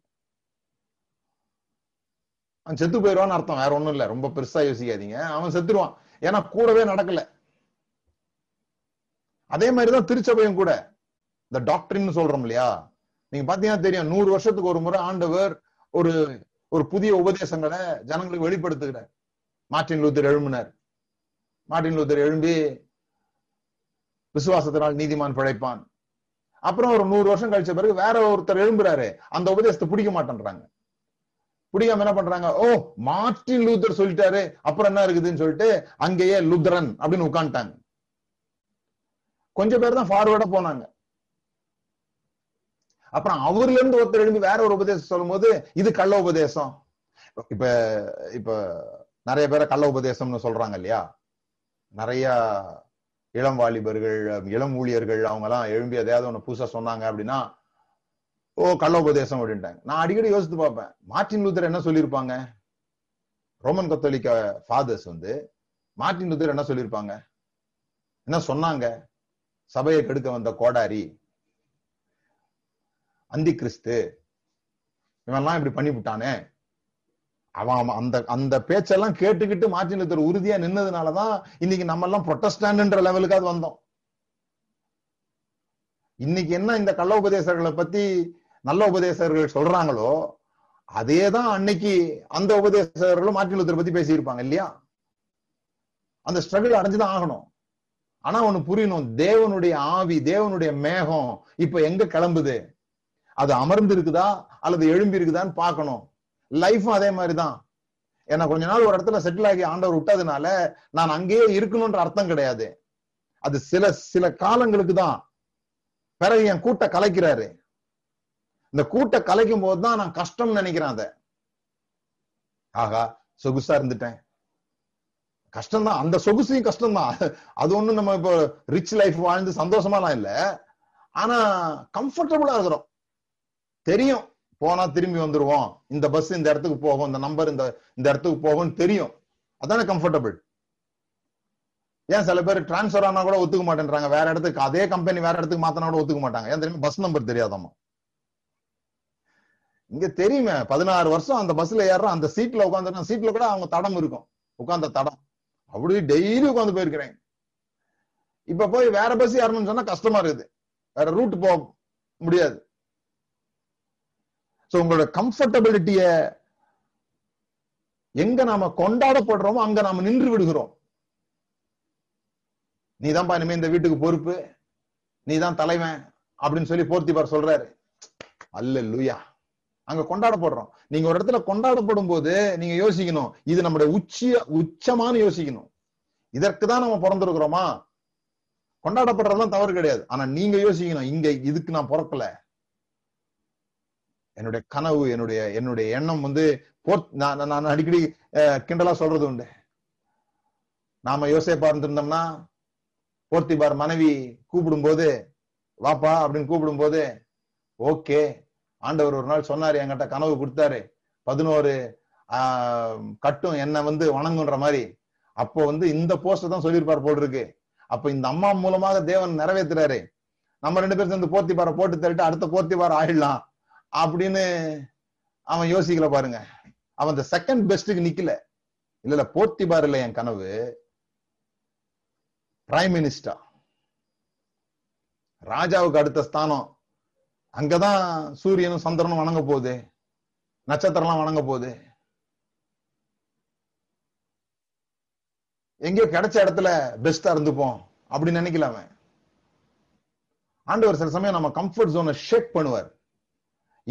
அவன் செத்து போயிடுவான்னு அர்த்தம், வேற ஒண்ணும் இல்ல. ரொம்ப பெருசா யோசிக்காதீங்க, அவன் செத்துருவான், ஏன்னா கூடவே நடக்கல. அதே மாதிரிதான் திருச்சபையும் கூட. இந்த டாக்டரின்னு சொல்றோம் இல்லையா, நீங்க பாத்தீங்கன்னா தெரியும், 100 வருஷத்துக்கு ஒரு முறை ஆண்டவர் ஒரு ஒரு புதிய உபதேசங்களை ஜனங்களுக்கு வெளிப்படுத்துகிறார். மார்ட்டின் லூத்தர் எழும்பி விசுவாசத்தினால் நீதிமான் பிழைப்பான். அப்புறம் ஒரு 100 வருஷம் கழிச்ச பிறகு வேற ஒருத்தர் எழும்புறாரு, அந்த உபதேசத்தை பிடிக்க மாட்டேன்றாங்க. பிடிக்காம என்ன பண்றாங்க, ஓ மார்ட்டின் லூத்தர் சொல்லிட்டாரு, அப்புறம் என்ன இருக்குதுன்னு சொல்லிட்டு அங்கேயே லூத்தரன் அப்படின்னு உட்காந்துட்டாங்க. கொஞ்சம் பேர் தான் ஃபார்வர்டா போனாங்க. அப்புறம் அவர்ல இருந்து ஒருத்தர் எழும்பி வேற ஒரு உபதேசம் சொல்லும் போது இது கள்ள உபதேசம். இப்ப நிறைய பேரை கள்ள உபதேசம்னு சொல்றாங்க இல்லையா, நிறைய இளம் வாலிபர்கள் இளம் ஊழியர்கள் அவங்க எல்லாம் எழும்பி எதையாவது ஒண்ணு புதுசா சொன்னாங்க அப்படின்னா ஓ கள்ள உபதேசம் அப்படின்ட்டாங்க. நான் அடிக்கடி யோசித்து பார்ப்பேன், மார்ட்டின் லூத்தர் என்ன சொல்லியிருப்பாங்க? ரோமன் கத்தோலிக்க ஃபாதர்ஸ் வந்து மார்ட்டின் லூத்தர் என்ன சொல்லியிருப்பாங்க, என்ன சொன்னாங்க? சபையை கெடுக்க வந்த கோடாரி, அந்தி கிறிஸ்து, இவெல்லாம் இப்படி பண்ணிவிட்டானே. அவன் அந்த அந்த பேச்செல்லாம் கேட்டுக்கிட்டு மார்ட்டின் லூத்தர் உறுதியா நின்னதுனாலதான் இன்னைக்கு நம்ம எல்லாம் புரொட்டஸ்டாண்ட்ன்ற லெவலுக்காவது வந்தோம். இன்னைக்கு என்ன இந்த கள்ள உபதேசர்களை பத்தி நல்ல உபதேசர்கள் சொல்றாங்களோ அதேதான் அன்னைக்கு அந்த உபதேசர்களும் மார்ட்டின் லூத்தர் பத்தி பேசியிருப்பாங்க இல்லையா. அந்த ஸ்ட்ரகிள் அடைஞ்சுதான் ஆகணும். ஆனா ஒண்ணு புரியணும், தேவனுடைய ஆவி, தேவனுடைய மேகம் இப்ப எங்க கிளம்புது, அது அமர்ந்து இருக்குதா அல்லது எழும்பி இருக்குதான்னு பார்க்கணும். லைஃபும் அதே மாதிரிதான். ஏன்னா கொஞ்ச நாள் ஒரு இடத்துல செட்டில் ஆகி ஆண்டவர் விட்டதுனால நான் அங்கேயே இருக்கணும்ன்ற அர்த்தம் கிடையாது. அது சில சில காலங்களுக்கு தான். பிறகு என் கூட்ட கலைக்கிறாரு. இந்த கூட்ட கலைக்கும் போதுதான் நான் கஷ்டம் நினைக்கிறேன். அதை ஆகா சொகுசா இருந்துட்டேன், கஷ்டம்தான். அந்த சொகுசையும் கஷ்டம்தான். அது ஒண்ணும் நம்ம இப்போ ரிச் லைஃப் வாழ்ந்து சந்தோஷமாலாம் இல்லை, ஆனா கம்ஃபர்டபுளா இருக்கிறோம். தெரியும், போனா திரும்பி வந்துருவோம், இந்த பஸ் இந்த இடத்துக்கு போகும், இந்த நம்பர் இந்த இடத்துக்கு போகும்னு தெரியும். அதானே கம்ஃபர்டபுள். ஏன் சில பேர் டிரான்ஸ்பர் ஆனா கூட ஒத்துக்க மாட்டேன்றாங்க, வேற இடத்துக்கு, அதே கம்பெனி வேற இடத்துக்கு மாத்தினா கூட ஒத்துக்க மாட்டாங்க. ஏன் தெரியுமா? பஸ் நம்பர் தெரியாதாமா. இங்க தெரியுமே, 16 வருஷம் அந்த பஸ்ல ஏறுறோம், அந்த சீட்ல உட்காந்துருக்கோம். சீட்ல கூட அவங்க தடம் இருக்கும், உட்காந்த தடம், அப்படி டெய்லி உட்காந்து போயிருக்கிறேன். இப்ப போய் வேற பஸ் ஏறணும்னு சொன்னா கஷ்டமா இருக்குது, வேற ரூட் போக முடியாது. உங்களோட கம்ஃபர்டபிலிட்டிய எங்க நாம கொண்டாடப்படுறோமோ அங்க நாம நின்று விடுகிறோம். நீதான்பா இனிமே இந்த வீட்டுக்கு பொறுப்பு, நீதான் தலைவன் அப்படின்னு சொல்லி போர்த்திபார் சொல்றாரு. அல்லேலூயா. அங்க கொண்டாடப்படுறோம். நீங்க ஒரு இடத்துல கொண்டாடப்படும் போது நீங்க யோசிக்கணும், இது நம்முடைய உச்சமான யோசிக்கணும். இதற்குதான் நம்ம பிறந்திருக்கிறோமா? கொண்டாடப்படுறதுலாம் தவறு கிடையாது, ஆனா நீங்க யோசிக்கணும், இங்க இதுக்கு நான் பிறக்கல. என்னுடைய கனவு, என்னுடைய எண்ணம் வந்து நான் அடிக்கடி கிண்டலா சொல்றது உண்டு. நாம யோசேப்பா இருந்திருந்தோம்னா போர்த்திபார் மனைவி கூப்பிடும் போது வாப்பா அப்படின்னு கூப்பிடும் போது ஓகே, ஆண்டவர் ஒரு நாள் சொன்னாரு, என்கிட்ட கனவு கொடுத்தாரு, 11 கட்டும் என்னை வந்து வணங்குன்ற மாதிரி, அப்போ வந்து இந்த போஸ்டை தான் சொல்லியிருப்பார் போல் இருக்கு. அப்ப இந்த அம்மா மூலமாக தேவன் நிறைவேற்றுறாரு. நம்ம ரெண்டு பேரும் சேர்ந்து போர்த்திபாரை போட்டு தள்ளிட்டு அடுத்த போர்த்திபார் ஆயிடலாம் அப்படின்னு அவன் யோசிக்கல பாருங்க. அவன் இந்த செகண்ட் பெஸ்டுக்கு நிக்கல. இல்ல போர்த்திபார் இல்ல, என் கனவு பிரைம் மினிஸ்டர், ராஜாவுக்கு அடுத்த ஸ்தானம். அங்கதான் சூரியனும் சந்திரனும் வணங்க போகுது, நட்சத்திரம்லாம் வணங்க போகுது. எங்கேயோ கிடைச்ச இடத்துல பெஸ்டா இருந்துப்போம் அப்படின்னு நினைக்கலாம. ஆண்டவர் சில சமயம் நம்ம கம்ஃபர்ட் ஜோனை ஷேக் பண்ணுவார்.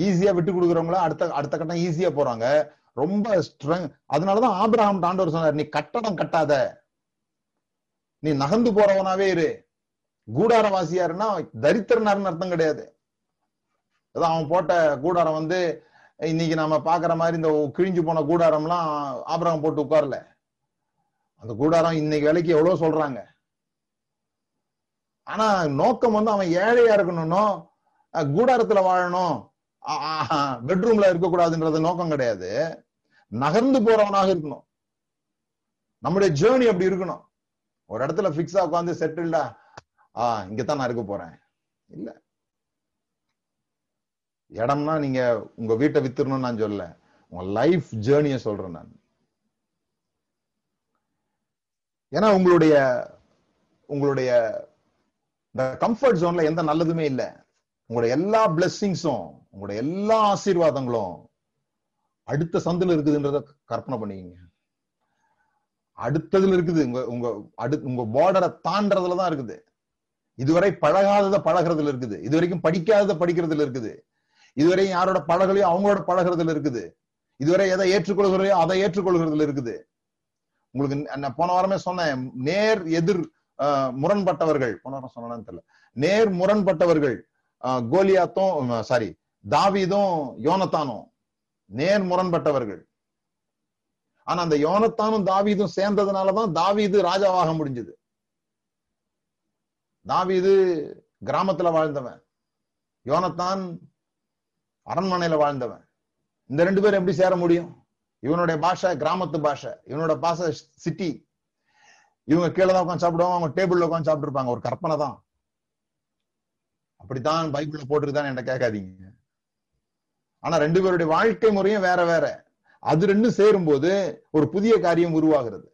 ஈஸியா விட்டு கொடுக்குறவங்களா அடுத்த கட்டம் ஈஸியா போறாங்க, ரொம்ப ஸ்ட்ரெங். அதனாலதான் ஆபிரகாம் ஆண்டவர் சொன்னார், நீ கட்டடம் கட்டாத, நீ நகர்ந்து போறவனாவே இரு. கூடாரவாசியாருன்னா தரித்திரனாருன்னு அர்த்தம் கிடையாது. அவன் போட்ட கூடாரம் வந்து இன்னைக்கு நாம பாக்குற மாதிரி இந்த கிழிஞ்சு போன கூடாரம்லாம் ஆபிரகாம் போட்டு உட்காரல. அந்த கூடாரம் இன்னைக்கு விலைக்கு எவ்வளவு சொல்றாங்க. ஆனா நோக்கம் வந்து அவன் ஏழையா இருக்கணும்னோ கூடாரத்துல வாழணும், பெட்ரூம்ல இருக்கக்கூடாதுன்றது நோக்கம் கிடையாது. நகர்ந்து போறவனாக இருக்கணும். நம்முடைய ஜேர்னி அப்படி இருக்கணும். ஒரு இடத்துல பிக்ஸா உட்காந்து செட்டில்டா இங்கதான் நான் இருக்க போறேன் இல்ல. இடம்னா நீங்க உங்க வீட்டை வித்துடணும்னு நான் சொல்ல, உங்க லைஃப் ஜேர்னிய சொல்றேன் நான். ஏன்னா உங்களுடைய கம்ஃபர்ட் ஜோன்ல எந்த நல்லதுமே இல்லை. உங்களுடைய எல்லா பிளெஸிங்ஸும் உங்களுடைய எல்லா ஆசீர்வாதங்களும் அடுத்த சந்தில இருக்குதுன்றத கற்பனை பண்ணிக்கங்க. அடுத்ததுல இருக்குது. உங்க உங்க உங்க பார்டரை தாண்டறதுலதான் இருக்குது. இதுவரை பழகாததை பழகிறதுல இருக்குது. இதுவரைக்கும் படிக்காததை படிக்கிறதுல இருக்குது. இதுவரை யாரோட பழகலையோ அவங்களோட பழகிறதுல இருக்குது. இதுவரை எதை ஏற்றுக்கொள்கிறதையோ அதை ஏற்றுக்கொள்கிறதுல இருக்குது. உங்களுக்கு நான் போன வாரமே சொன்னேன், நேர் எதிர் முரண்பட்டவர்கள். போன வாரம் சொன்னான்னு தெரியல. நேர் முரண்பட்டவர்கள் கோலியாத்தும் தாவீதும் யோனத்தானும் நேர் முரண்பட்டவர்கள். ஆனா அந்த யோனத்தானும் தாவீதும் சேர்ந்ததுனாலதான் தாவீது ராஜாவாக முடிஞ்சது. தாவீது கிராமத்துல வாழ்ந்தவன், யோனத்தான் அரண்மனையில வாழ்ந்தவன். இந்த ரெண்டு பேரும் எப்படி சேர முடியும்? இவனுடைய பாஷை கிராமத்து பாஷை, இவனோட பாஷை சிட்டி. இவங்க கீழே தான் உட்காந்து சாப்பிடுவாங்க, அவங்க டேபிள்ல உட்காந்து சாப்பிட்டு இருப்பாங்க. ஒரு கற்பனை தான். அப்படித்தான் பைபிள்ல போட்டிருக்கான்னு என்ன கேட்காதீங்க. ஆனா ரெண்டு பேருடைய வாழ்க்கை முறையும் வேற வேற. அது ரெண்டும் சேரும் போது ஒரு புதிய காரியம் உருவாகிறது.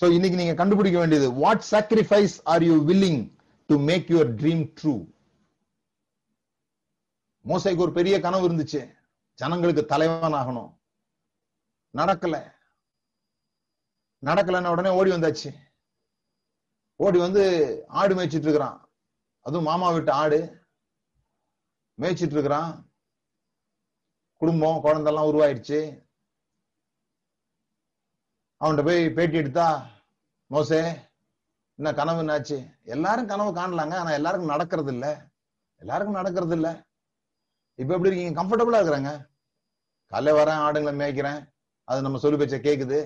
சோ இன்னைக்கு நீங்க கண்டுபிடிக்க வேண்டியது, what sacrifice are you willing to make your dream true? மோசைக்கு ஒரு பெரிய கனவு இருந்துச்சு, ஜனங்களுக்கு தலைவன் ஆகணும். நடக்கலன்னு உடனே ஓடி வந்தாச்சு. ஓடி வந்து ஆடு மேய்ச்சிட்டு இருக்கிறான். அதுவும் மாமா வீட்டு ஆடு மேய்ச்சிட்டு இருக்கிறான். குடும்பம் குழந்தைலாம் உருவாயிடுச்சு. அவன்கிட்ட போய் பேட்டி எடுத்தா, மோசே என்ன கனவு என்னாச்சு? எல்லாரும் கனவு காணலாங்க, ஆனா எல்லாருக்கும் நடக்கிறது இல்லை. இப்ப எப்படி இருக்கீங்க? கம்ஃபர்டபுளா இருக்கிறாங்க. காலைல வரேன், ஆடுங்களை மேய்க்கிறேன், அது நம்ம சொல்லி பேச்ச கேக்குது,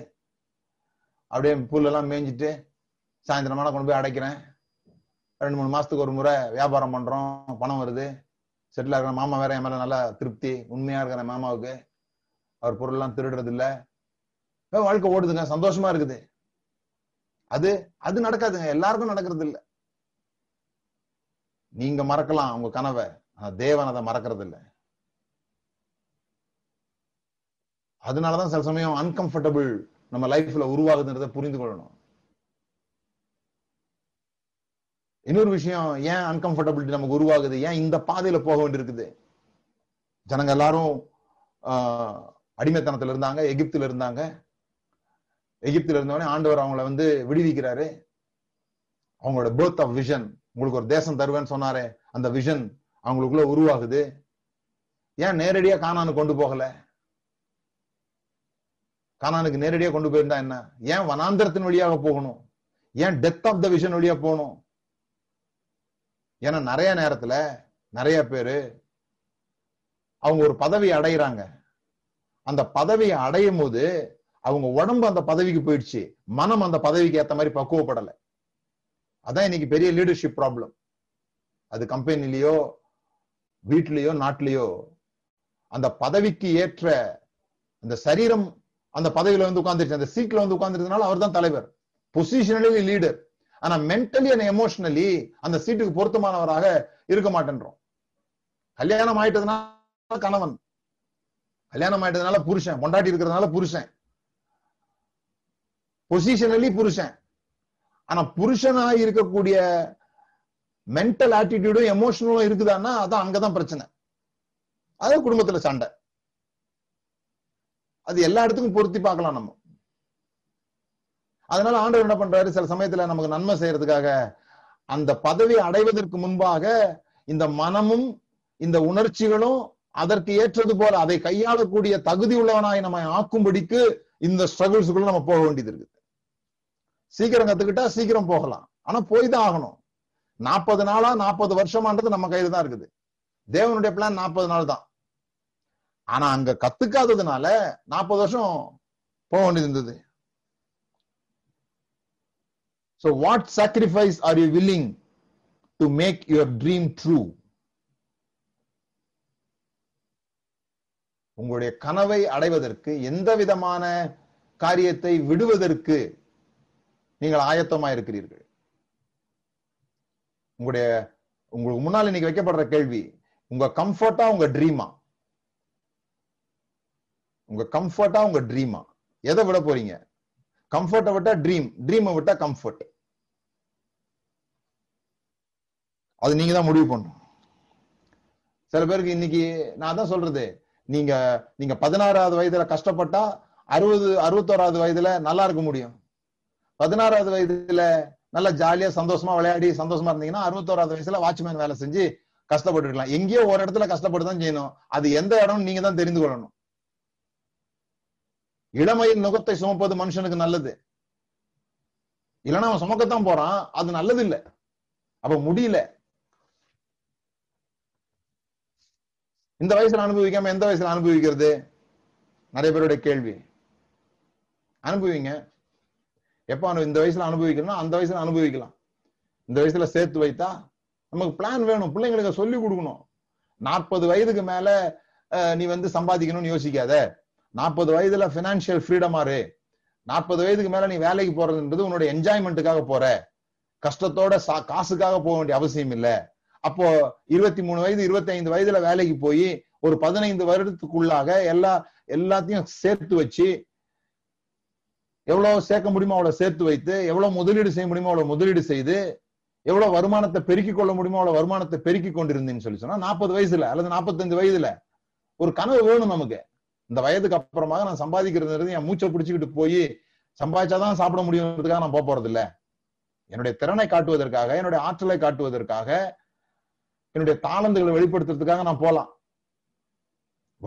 அப்படியே புல்லெல்லாம் மேய்ஞ்சிட்டு சாயந்தரமான கொண்டு போய் அடைக்கிறேன். 2-3 மாசத்துக்கு ஒரு முறை வியாபாரம் பண்றோம், பணம் வருது, செட்டில் ஆகிற மாமா வேற என் மேல நல்லா திருப்தி. உண்மையா இருக்கிற மாமாவுக்கு அவர் பொருள் எல்லாம் திருடுறது இல்லை, வாழ்க்கை ஓடுதுங்க, சந்தோஷமா இருக்குது. அது நடக்காதுங்க, எல்லாருக்கும் நடக்கிறது இல்லை. நீங்க மறக்கலாம் உங்க கனவை, தேவன் அதை மறக்கிறது இல்லை. அதனாலதான் சில சமயம் அன்கம்ஃபர்டபிள் நம்ம லைஃப்ல உருவாகுதுன்றத புரிந்து கொள்ளணும். இன்னொரு விஷயம், ஏன் அன்கம்ஃபர்டபிலிட்டி நமக்கு உருவாகுது, ஏன் இந்த பாதையில போக வேண்டியிருக்குது? ஜனங்க எல்லாரும் அடிமைத்தனத்துல இருந்தாங்க, எகிப்துல இருந்தவனே ஆண்டவர் அவங்களை வந்து விடுவிக்கிறாரு. அவங்களோட பர்த் ஆஃப் விஷன், உங்களுக்கு ஒரு தேசம் தருவேன்னு சொன்னாரே, அந்த விஷன் அவங்களுக்குள்ள உருவாகுது. ஏன் நேரடியா கானானு கொண்டு போகல? கானானுக்கு நேரடியா கொண்டு போயிருந்தா என்ன? ஏன் வனாந்தரத்தின் வழியாக போகணும்? ஏன் டெத் ஆஃப் த விஷன் வழியா போகணும்? ஏன்னா நிறைய நேரத்துல நிறைய பேரு அவங்க ஒரு பதவியை அடையிறாங்க. அந்த பதவியை அடையும் போது அவங்க உடம்பு அந்த பதவிக்கு போயிடுச்சு, மனம் அந்த பதவிக்கு ஏற்ற மாதிரி பக்குவப்படலை. அதான் இன்னைக்கு பெரிய லீடர்ஷிப் ப்ராப்ளம். அது கம்பெனிலயோ வீட்லயோ நாட்டிலயோ அந்த பதவிக்கு ஏற்ற அந்த சரீரம் அந்த பதவியில வந்து உட்கார்ந்துருச்சு, அந்த சீட்ல வந்து உட்கார்ந்துருக்கனால அவர் தான் தலைவர், பொசிஷனலி லீடர். ஆனா மென்டலி அண்ட் எமோஷனலி அந்த சீட்டுக்கு பொருத்தமானவராக இருக்க மாட்டேன்றோம். கல்யாணம் ஆயிட்டதுனால கணவன், கல்யாணம் ஆயிட்டதுனால புருஷன், கொண்டாட்டி இருக்கிறதுனால புருஷன், பொசிஷனலி புருஷன். ஆனா புருஷனா இருக்கக்கூடிய மென்டல் ஆட்டிடியூடும் எமோஷனலும் இருக்குதான்னா அதான் அங்கதான் பிரச்சனை. அது குடும்பத்துல சண்டை. அது எல்லா இடத்துக்கும் பொருத்தி பார்க்கலாம் நம்ம. அதனால ஆண்டவர் என்ன பண்றாரு, சில சமயத்துல நமக்கு நன்மை செய்யறதுக்காக அந்த பதவியை அடைவதற்கு முன்பாக இந்த மனமும் இந்த உணர்ச்சிகளும் அதற்கு ஏற்றது போல அதை கையாளக்கூடிய தகுதி உள்ளவனாய் நம்ம ஆக்கும்படிக்கு இந்த ஸ்ட்ரகிள்ஸுக்குள்ள நம்ம போக வேண்டியது இருக்குது. சீக்கிரம் கத்துக்கிட்டா சீக்கிரம் போகலாம், ஆனா போய் தான் ஆகணும். 40 நாளா 40 வருஷமான்றது நம்ம கையில தான் இருக்குது. தேவனுடைய பிளான் 40 நாள் தான். ஆனா அங்க கத்துக்காததுனால 40 வருஷம் போக வேண்டியது இருந்தது. So what sacrifice are you willing to make your dream true? உங்களுடைய கனவை அடைவதற்கு எந்த விதமான காரியத்தை விடுவதற்கு நீங்கள் ஆயத்தமா இருக்கிறீர்கள்? உங்களுக்கு முன்னால் இன்னைக்கு வைக்கப்படுற கேள்வி, உங்க கம்ஃபர்ட்டா உங்க ட்ரீமா? உங்க கம்ஃபர்ட்டா உங்க ட்ரீமா? எதை விட போறீங்க? கம்ஃபர்ட்டை விட்டா ட்ரீம், ட்ரீமை விட்டா கம்ஃபர்ட். அது நீங்க தான் முடிவு பண்ணும். சில பேருக்கு இன்னைக்கு நான் தான் சொல்றது, நீங்க 16வது வயதுல கஷ்டப்பட்டா 61வது வயதுல நல்லா இருக்க முடியும். 16வது வயதுல நல்லா ஜாலியா சந்தோஷமா விளையாடி சந்தோஷமா இருந்தீங்கன்னா 61வது வயசுல வாட்ச்மேன் வேலை செஞ்சு கஷ்டப்பட்டு இருக்கலாம். எங்கேயோ ஒரு இடத்துல கஷ்டப்பட்டுதான் செய்யணும். அது எந்த இடம் நீங்க தான் தெரிந்து கொள்ளணும். இளமையின் நுகத்தை சுமப்பது மனுஷனுக்கு நல்லது, இல்லைன்னா அவன் சுமக்கத்தான் போறான். அது நல்லது இல்லை, அப்ப முடியல. இந்த வயசுல அனுபவிக்காம எந்த வயசுல அனுபவிக்கிறது? நிறைய பேருடைய கேள்வி. அனுபவிங்க. எப்ப இந்த வயசுல அனுபவிக்கணும்? அந்த வயசுல அனுபவிக்கலாம். இந்த வயசுல சேர்த்து வைத்தா நமக்கு பிளான் வேணும், பிள்ளைங்களுக்கு சொல்லி கொடுக்கணும். 40 வயதுக்கு மேல நீ வந்து சம்பாதிக்கணும்னு யோசிக்காத. 40 வயதுல பினான்சியல் ஃப்ரீடமா இரு. 40 வயதுக்கு மேல நீ வேலைக்கு போறதுன்றது உன்னோட என்ஜாய்மெண்ட்டுக்காக போற, கஷ்டத்தோட காசுக்காக போக வேண்டிய அவசியம் இல்லை. அப்போ 23 வயது 25 வயதுல வேலைக்கு போய் ஒரு 15 வருடத்துக்குள்ளாக எல்லாத்தையும் சேர்த்து வச்சு, எவ்வளவு சேர்க்க முடியுமோ அவ்வளவு சேர்த்து வைத்து, எவ்வளவு முதலீடு செய்ய முடியுமோ அவ்வளவு முதலீடு செய்து, எவ்வளவு வருமானத்தை பெருக்கிக் கொள்ள முடியுமோ அவ்வளவு வருமானத்தை பெருக்கிக் கொண்டிருந்தேன்னு சொல்லி சொன்னா 40 வயசுல அல்லது 45 வயதுல ஒரு கனவு வேணும் நமக்கு. இந்த வயதுக்கு அப்புறமாக நான் சம்பாதிக்கிறது, என் மூச்சை பிடிச்சுக்கிட்டு போய் சம்பாதிச்சாதான் சாப்பிட முடியும்ன்றதுக்காக நான் போக போறது இல்லை. என்னுடைய திறனை காட்டுவதற்காக, என்னுடைய ஆற்றலை காட்டுவதற்காக, என்னுடைய தாளந்துகளை வெளிப்படுத்துறதுக்காக நான் போலாம்.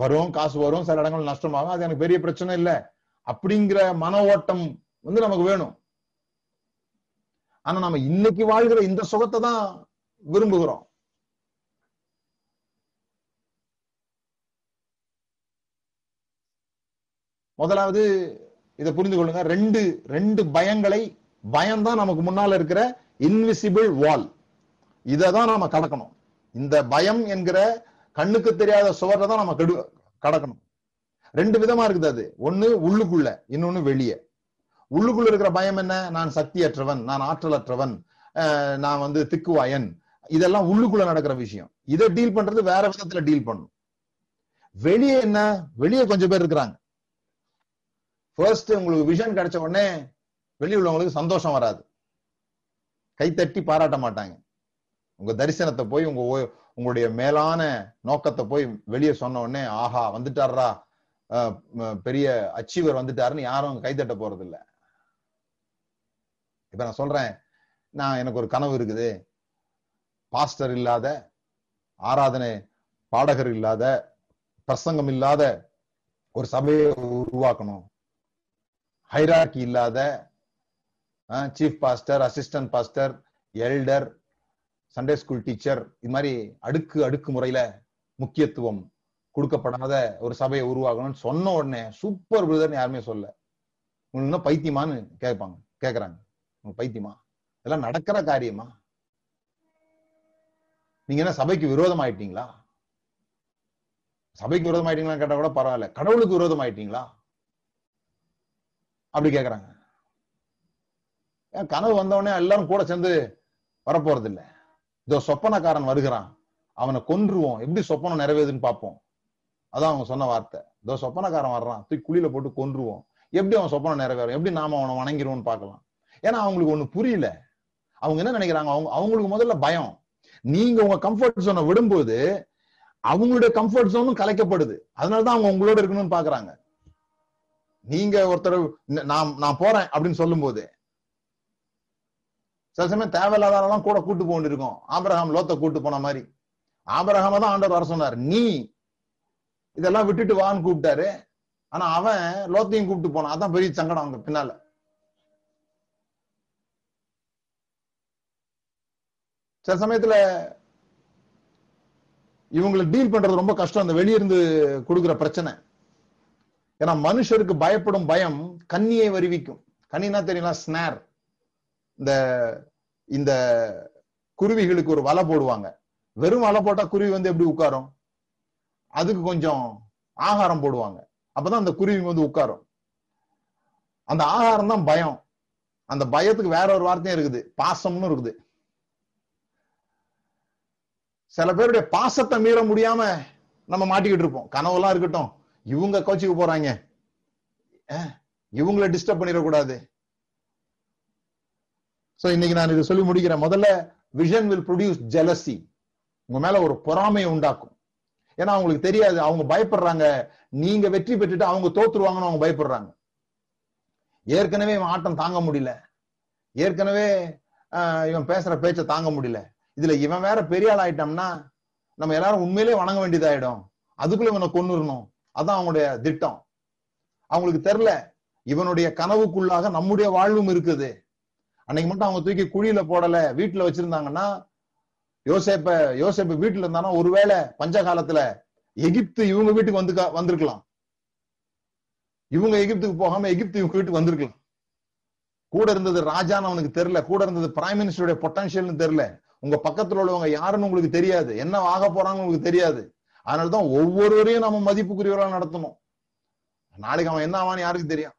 வரும் காசு, வரும் சில இடங்கள் நஷ்டமாகும், அது எனக்கு பெரிய பிரச்சனை இல்லை. அப்படிங்கிற மன ஓட்டம் வந்து நமக்கு வேணும். ஆனா நம்ம இன்னைக்கு வாழ்கிற இந்த சுகத்தை தான் விரும்புகிறோம். முதலாவது இதை புரிந்து கொள்ளுங்க. ரெண்டு பயங்களை, பயம்தான் நமக்கு முன்னால இருக்கிற இன்விசிபிள் வால், இதை தான் நம்ம கடக்கணும். இந்த பயம் என்கிற கண்ணுக்கு தெரியாத சுவரை தான் நம்ம கடக்கணும். ரெண்டு விதமா இருக்குது அது. ஒண்ணு உள்ளுக்குள்ள, இன்னொன்னு வெளியே. உள்ளுக்குள்ள இருக்கிற பயம் என்ன? நான் சக்தியற்றவன், நான் ஆற்றலற்றவன், நான் வந்து திக்குவாயன், இதெல்லாம் உள்ளுக்குள்ள நடக்கிற விஷயம். இதை டீல் பண்றது வேற விதத்துல டீல் பண்ணும். வெளியே என்ன? வெளியே கொஞ்சம் பேர் இருக்கிறாங்க. ஃபர்ஸ்ட் உங்களுக்கு விஷன் கிடைச்ச உடனே வெளியே உள்ளவங்களுக்கு சந்தோஷம் வராது, கைத்தட்டி பாராட்ட மாட்டாங்க. உங்க தரிசனத்தை போய், உங்களுடைய மேலான நோக்கத்தை போய் வெளியே சொன்ன உடனே ஆஹா வந்துட்டாரா, பெரிய அச்சீவர் வந்துட்டாருன்னு யாரும் கைத்தட்ட போறது இல்லை. இப்ப நான் சொல்றேன், நான் எனக்கு ஒரு கனவு இருக்குது, பாஸ்டர் இல்லாத, ஆராதனை பாடகர் இல்லாத, பிரசங்கம் இல்லாத ஒரு சபையை உருவாக்கணும், ஹைரார்கி இல்லாத, chief pastor, assistant pastor, elder, Sunday school teacher, இது மாதிரி அடுக்கு முறையில முக்கியத்துவம் கொடுக்கப்படாத ஒரு சபையை உருவாக்கணும்னு சொன்ன உடனே சூப்பர் பிரதர்னு யாருமே சொல்ல, இன்னும் பைத்தியமான்னு கேக்குறாங்க. பைத்தியமா? இதெல்லாம் நடக்கிற காரியமா? நீங்க என்ன சபைக்கு விரோதம் ஆயிட்டீங்களா? சபைக்கு விரோதம் ஆயிட்டீங்களான்னு கேட்டா கூட பரவாயில்ல, கடவுளுக்கு விரோதம் ஆயிட்டீங்களா அப்படி கேக்குறாங்க. கனவு வந்தவனே எல்லாரும் கூட சேர்ந்து வரப்போறது இல்லை. இதோ சொப்பனக்காரன் வருகிறான், அவனை கொன்றுவோம், எப்படி சொப்பனம் நிறைவேறுதுன்னு பார்ப்போம். அதான் அவங்க சொன்ன வார்த்தை, இதோ சொப்பனக்காரன் வர்றான், தூக்கி குழியில போட்டு கொன்றுவோம், எப்படி அவன் சொப்பனம் நிறைவேறும், எப்படி நாம அவனை வணங்கிடுவோம்னு பார்க்கலாம். ஏன்னா அவங்களுக்கு ஒண்ணு புரியல. அவங்க என்ன நினைக்கிறாங்க, அவங்களுக்கு முதல்ல பயம். நீங்க உங்க கம்ஃபர்ட் ஜோனை விடும்போது அவங்களுடைய கம்ஃபர்ட் ஜோனும் கலைக்கப்படுது. அதனாலதான் அவங்க உங்களோட இருக்கணும்னு பாக்குறாங்க. நீங்க ஒருத்தர் நான் போறேன் அப்படின்னு சொல்லும் போது சில சமயம் தேவையில்லாதான் கூட கூட்டு போண்டு இருக்கோம். ஆபிரகாம் லோத்த கூட்டு போன மாதிரி ஆபிரகாம தான் ஆண்டவர் வர சொன்னார், நீ இதெல்லாம் விட்டுட்டு வான்னு கூப்பிட்டாரு. ஆனா அவன் லோத்தையும் கூப்பிட்டு போனான். அதான் பெரிய சங்கடம் அவங்க பின்னால. சில சமயத்துல இவங்களை டீல் பண்றது ரொம்ப கஷ்டம், அந்த வெளியிருந்து கொடுக்குற பிரச்சனை. ஏன்னா மனுஷருக்கு பயப்படும் பயம் கண்ணியை வருவிக்கும். கண்ணினா தெரியுமா, ஸ்னார். இந்த குருவிகளுக்கு ஒரு வலை போடுவாங்க. வெறும் வலை போட்டா குருவி வந்து எப்படி உட்காரும்? அதுக்கு கொஞ்சம் ஆகாரம் போடுவாங்க, அப்பதான் அந்த குருவி வந்து உட்காரும். அந்த ஆகாரம் தான் பயம். அந்த பயத்துக்கு வேற ஒரு வார்த்தையும் இருக்குது, பாசம்னு இருக்குது. சில பேருடைய பாசத்தை மீற முடியாம நம்ம மாட்டிக்கிட்டு இருப்போம். கனவுலாம் இருக்கட்டும், இவங்க கோச்சிக்கு போறாங்க, இவங்களை டிஸ்டர்ப் பண்ணிடக்கூடாது. சோ இன்னைக்கு நான் இதை சொல்லி முடிக்கிறேன். முதல்ல விஷன் வில் ப்ரொடியூஸ் ஜெலசி, உங்க மேல ஒரு பொறாமையை உண்டாக்கும். ஏன்னா அவங்களுக்கு தெரியாது, அவங்க பயப்படுறாங்க. நீங்க வெற்றி பெற்றுட்டு அவங்க தோத்துருவாங்கன்னு அவங்க பயப்படுறாங்க. ஏற்கனவே இவன் ஆட்டம் தாங்க முடியல, ஏற்கனவே இவன் பேசுற பேச்சை தாங்க முடியல, இதுல இவன் வேற பெரிய ஆள் ஆயிட்டம்னா நம்ம எல்லாரும் உண்மையிலே வணங்க வேண்டியதாயிடும், அதுக்குள்ள இவனை கொன்னுடணும். அதான் அவங்களுடைய திட்டம். அவங்களுக்கு தெரியல இவனுடைய கனவுக்குள்ளாக நம்முடைய வாழ்வும் இருக்குது. அன்னைக்கு மட்டும் அவங்க தூக்கி குழியில போடல, வீட்டுல வச்சிருந்தாங்கன்னா, யோசேப்ப வீட்டுல இருந்தானா ஒருவேளை பஞ்ச காலத்துல எகிப்து இவங்க வீட்டுக்கு வந்திருக்கலாம், இவங்க எகிப்துக்கு போகாம எகிப்து இவங்க வீட்டுக்கு வந்திருக்கலாம். கூட இருந்தது ராஜான்னு அவனுக்கு தெரியல, கூட இருந்தது பிரைம் மினிஸ்டருடைய பொட்டன்ஷியல்னு தெரியல, உங்க பக்கத்துல உள்ளவங்க யாருன்னு உங்களுக்கு தெரியாது, என்ன ஆக போறாங்கன்னு உங்களுக்கு தெரியாது. அதனாலதான் ஒவ்வொருவரையும் நம்ம மதிப்புக்குரியவரா நடத்தணும். நாளைக்கு அவன் என்ன ஆவான்னு யாருக்கு தெரியும்?